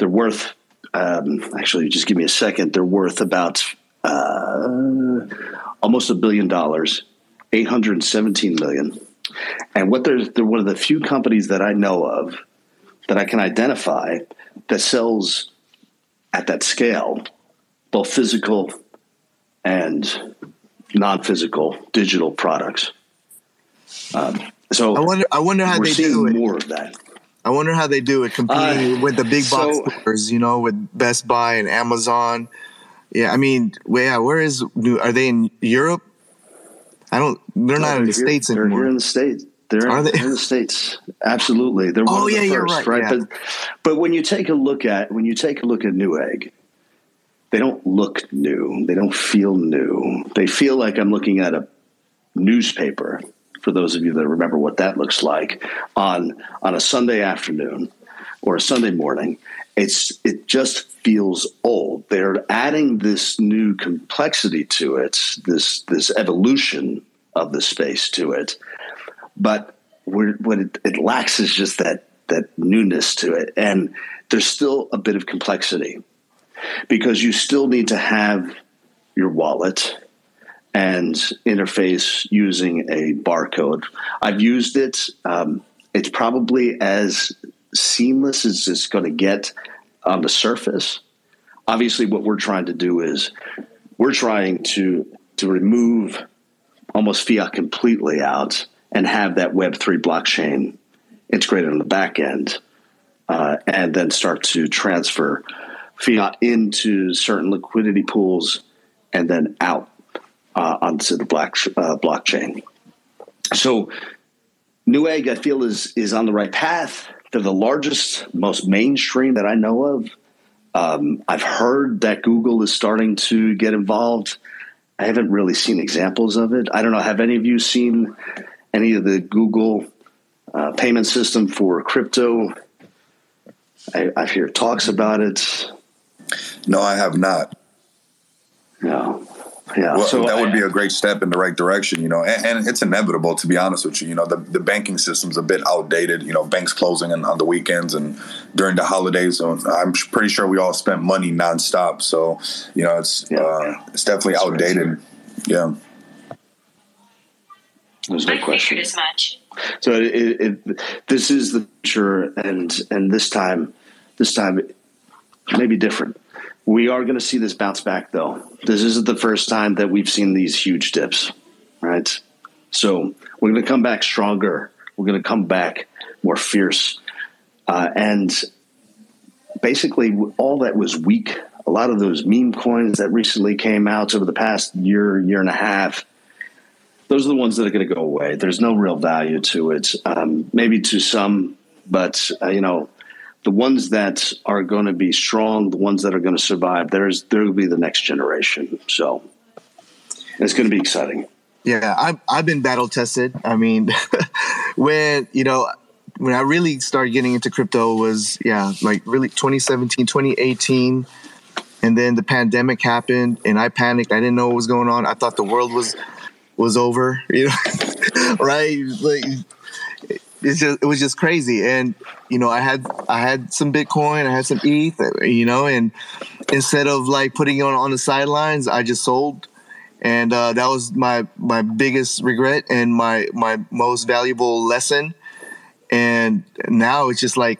worth actually, just give me a second. They're worth about almost $1 billion, $817 million. And what they're one of the few companies that I know of that I can identify that sells at that scale, both physical and non-physical digital products. So I wonder how they do it. More of that. I wonder how they do it competing with the big box stores, you know, with Best Buy and Amazon. Yeah, I mean, are they in Europe? They're not in the States anymore. They're in the States. They're in the States. Absolutely. They're one of the first, right? Yeah. But when you take a look at Newegg, they don't look new. They don't feel new. They feel like I'm looking at a newspaper, for those of you that remember what that looks like, on a Sunday afternoon or a Sunday morning. It just feels old. They're adding this new complexity to it, this evolution of the space to it. But what it lacks is just that newness to it. And there's still a bit of complexity, because you still need to have your wallet and interface using a barcode. I've used it. It's probably as seamless as it's going to get on the surface. Obviously, what we're trying to do is we're trying to remove almost fiat completely out and have that Web3 blockchain integrated on the back end, and then start to transfer fiat into certain liquidity pools and then out onto the blockchain. So Newegg, I feel, is on the right path. They're the largest, most mainstream that I know of. I've heard that Google is starting to get involved. I haven't really seen examples of it. I don't know. Have any of you seen any of the Google payment system for crypto? I hear talks about it. No, I have not. No. Yeah. Well, so that would be a great step in the right direction, you know, and it's inevitable, to be honest with you. You know, the banking system's a bit outdated, you know, banks closing on the weekends and during the holidays. So I'm pretty sure we all spent money nonstop. So, you know, it's definitely outdated. Yeah. There's no question. I figured as much. So this is the future, and this time it may be different. We are going to see this bounce back, though. This isn't the first time that we've seen these huge dips, right? So we're going to come back stronger. We're going to come back more fierce. And basically all that was weak, a lot of those meme coins that recently came out over the past year and a half, those are the ones that are going to go away. There's no real value to it, maybe to some, but, you know, the ones that are going to be strong, the ones that are going to survive, there will be the next generation. So it's going to be exciting. Yeah, I've been battle tested. I mean, when I really started getting into crypto was, really 2017, 2018. And then the pandemic happened and I panicked. I didn't know what was going on. I thought the world was was over, you know, right? Like, it was just crazy. And, you know, I had some Bitcoin, I had some ETH, you know, and instead of like putting it on the sidelines, I just sold. And that was my biggest regret and my most valuable lesson. And now it's just like,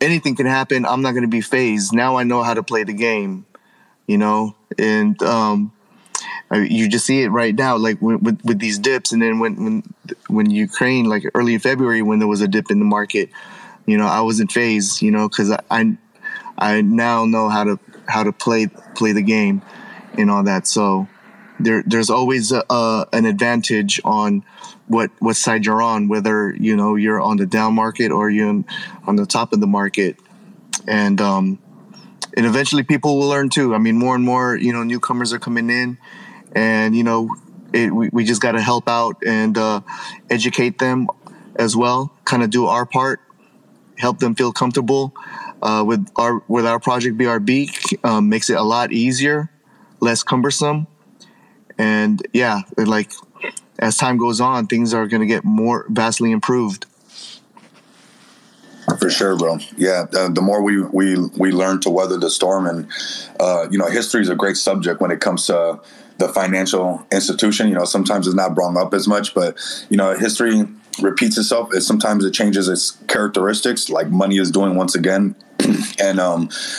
anything can happen. I'm not going to be phased. Now I know how to play the game, you know? And you just see it right now, like with these dips. And then when Ukraine, like early in February, when there was a dip in the market, you know, I wasn't phased, you know, because I now know how to play the game and all that. So there's always an advantage on what side you're on, whether, you know, you're on the down market or you're on the top of the market. And and eventually people will learn too. I mean, more and more, you know, newcomers are coming in, and, you know, we just got to help out and educate them as well, kind of do our part, help them feel comfortable with our project. BRB makes it a lot easier, less cumbersome. And yeah, like as time goes on, things are going to get more vastly improved. For sure, bro. Yeah, the more we learn to weather the storm, and you know, history is a great subject when it comes to the financial institution. You know, sometimes it's not brought up as much, but you know, history repeats itself. Sometimes it changes its characteristics, like money is doing once again. And,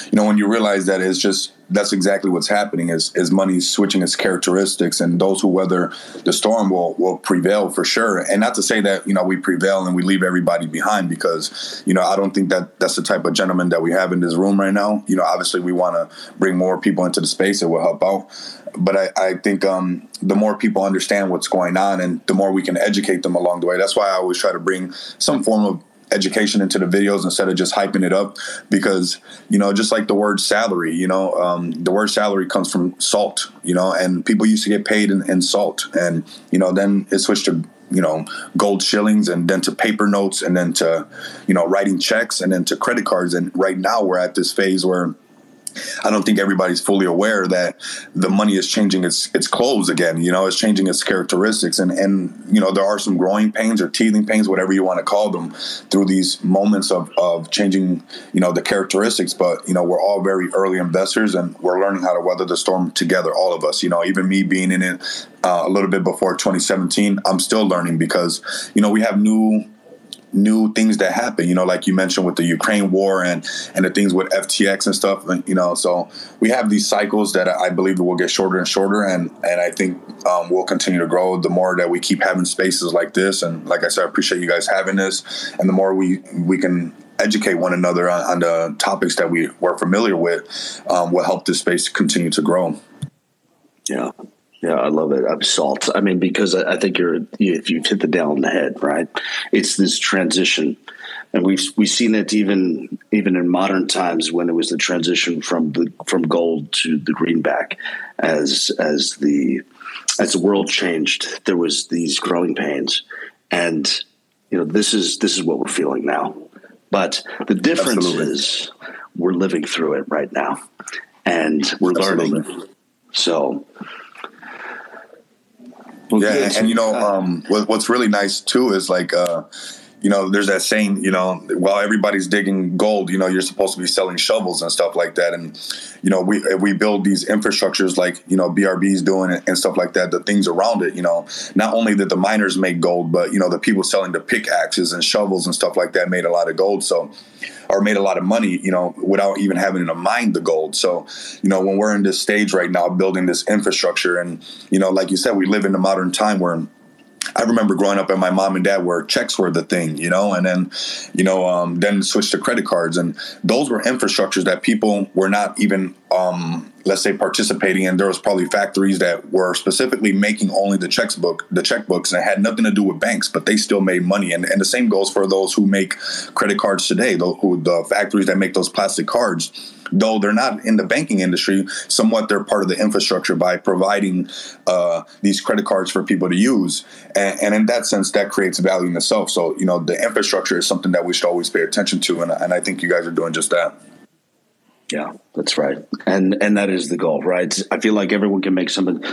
you know, when you realize that, it's just, that's exactly what's happening is money switching its characteristics, and those who weather the storm will prevail for sure. And not to say that, you know, we prevail and we leave everybody behind, because, you know, I don't think that that's the type of gentleman that we have in this room right now. You know, obviously we want to bring more people into the space that will help out. But I think the more people understand what's going on, and the more we can educate them along the way. That's why I always try to bring some form of education into the videos instead of just hyping it up, because, you know, just like the word salary, you know, the word salary comes from salt, you know, and people used to get paid in salt, and, you know, then it switched to, you know, gold shillings, and then to paper notes, and then to, you know, writing checks, and then to credit cards. And right now we're at this phase where I don't think everybody's fully aware that the money is changing its clothes again. You know, it's changing its characteristics. And you know, there are some growing pains or teething pains, whatever you want to call them, through these moments of changing, you know, the characteristics. But, you know, we're all very early investors, and we're learning how to weather the storm together, all of us. You know, even me being in it a little bit before 2017, I'm still learning, because, you know, we have new things that happen, you know, like you mentioned with the Ukraine war and the things with FTX and stuff, you know. So we have these cycles that I believe will get shorter and shorter, and I think we'll continue to grow the more that we keep having spaces like this. And like I said, I appreciate you guys having this, and the more we can educate one another on the topics that we're familiar with will help this space continue to grow. Yeah. Yeah, I love it. I'm salt. I mean, because I think if you've hit the nail on the head, right? It's this transition, and we've seen it even in modern times, when it was the transition from gold to the greenback. As the world changed, there was these growing pains, and you know, this is what we're feeling now. But the difference is we're living through it right now, and we're learning. So. Yeah, and you know, what's really nice too is like, you know, there's that saying, you know, while everybody's digging gold, you know, you're supposed to be selling shovels and stuff like that. And you know, we build these infrastructures like, you know, BRB's doing and stuff like that, the things around it, you know, not only that the miners make gold, but you know, the people selling the pickaxes and shovels and stuff like that made a lot of gold. So, or made a lot of money, you know, without even having to mine the gold. So, you know, when we're in this stage right now, building this infrastructure, and, you know, like you said, we live in a modern time where I remember growing up and my mom and dad where checks were the thing, you know, and then, you know, then switched to credit cards. And those were infrastructures that people were not even, let's say, participating in. There was probably factories that were specifically making only the checkbooks, and it had nothing to do with banks, but they still made money. And the same goes for those who make credit cards today, the factories that make those plastic cards. Though they're not in the banking industry, somewhat they're part of the infrastructure by providing these credit cards for people to use. And in that sense, that creates value in itself. So, you know, the infrastructure is something that we should always pay attention to. And I think you guys are doing just that. Yeah, that's right. And that is the goal, right? I feel like everyone can make some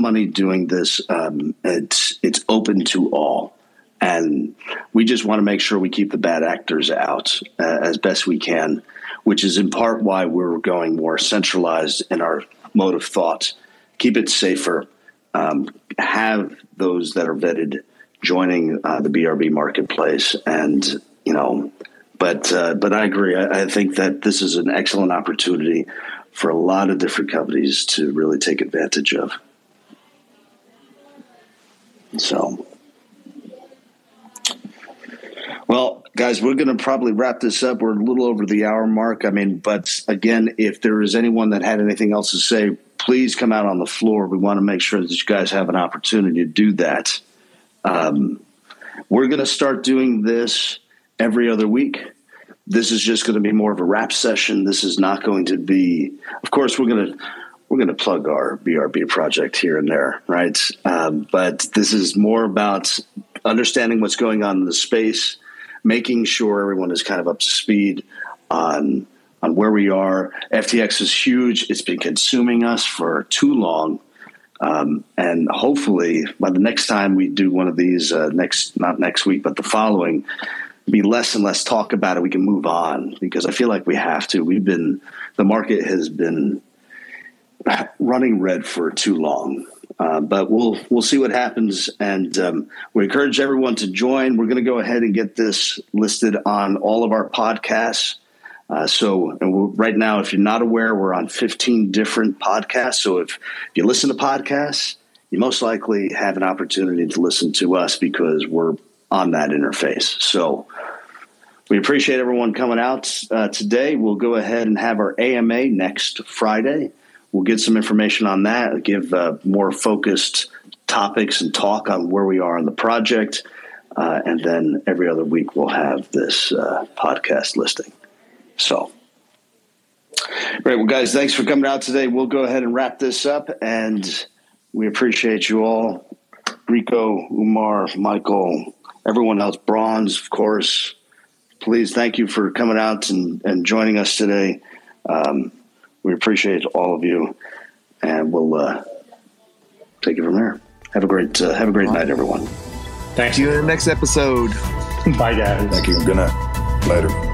money doing this. It's open to all. And we just want to make sure we keep the bad actors out as best we can, which is in part why we're going more centralized in our mode of thought. Keep it safer. Have those that are vetted joining the BRB marketplace. And, you know, but I agree. I think that this is an excellent opportunity for a lot of different companies to really take advantage of. So, well, guys, we're going to probably wrap this up. We're a little over the hour mark. I mean, but again, if there is anyone that had anything else to say, please come out on the floor. We want to make sure that you guys have an opportunity to do that. We're going to start doing this every other week. This is just going to be more of a wrap session. This is not going to be, of course, we're going to plug our BRB project here and there, right? But this is more about understanding what's going on in the space, making sure everyone is kind of up to speed on where we are. FTX is huge. It's been consuming us for too long. And hopefully by the next time we do one of these, not next week, but the following, be less and less talk about it. We can move on, because I feel like we have to. The market has been running red for too long. But we'll see what happens, and we encourage everyone to join. We're going to go ahead and get this listed on all of our podcasts. Right now, if you're not aware, we're on 15 different podcasts. So if you listen to podcasts, you most likely have an opportunity to listen to us, because we're on that interface. So we appreciate everyone coming out today. We'll go ahead and have our AMA next Friday. We'll get some information on that, give more focused topics and talk on where we are on the project. And then every other week we'll have this podcast listing. So, great. Well, guys, thanks for coming out today. We'll go ahead and wrap this up, and we appreciate you all. Rico, Umar, Michael, everyone else, Bronze, of course. Please, thank you for coming out and joining us today. We appreciate all of you, and we'll take it from there. Have a great night, everyone. Thank you. In the next episode. Bye, guys. Thank you. Good night. Later.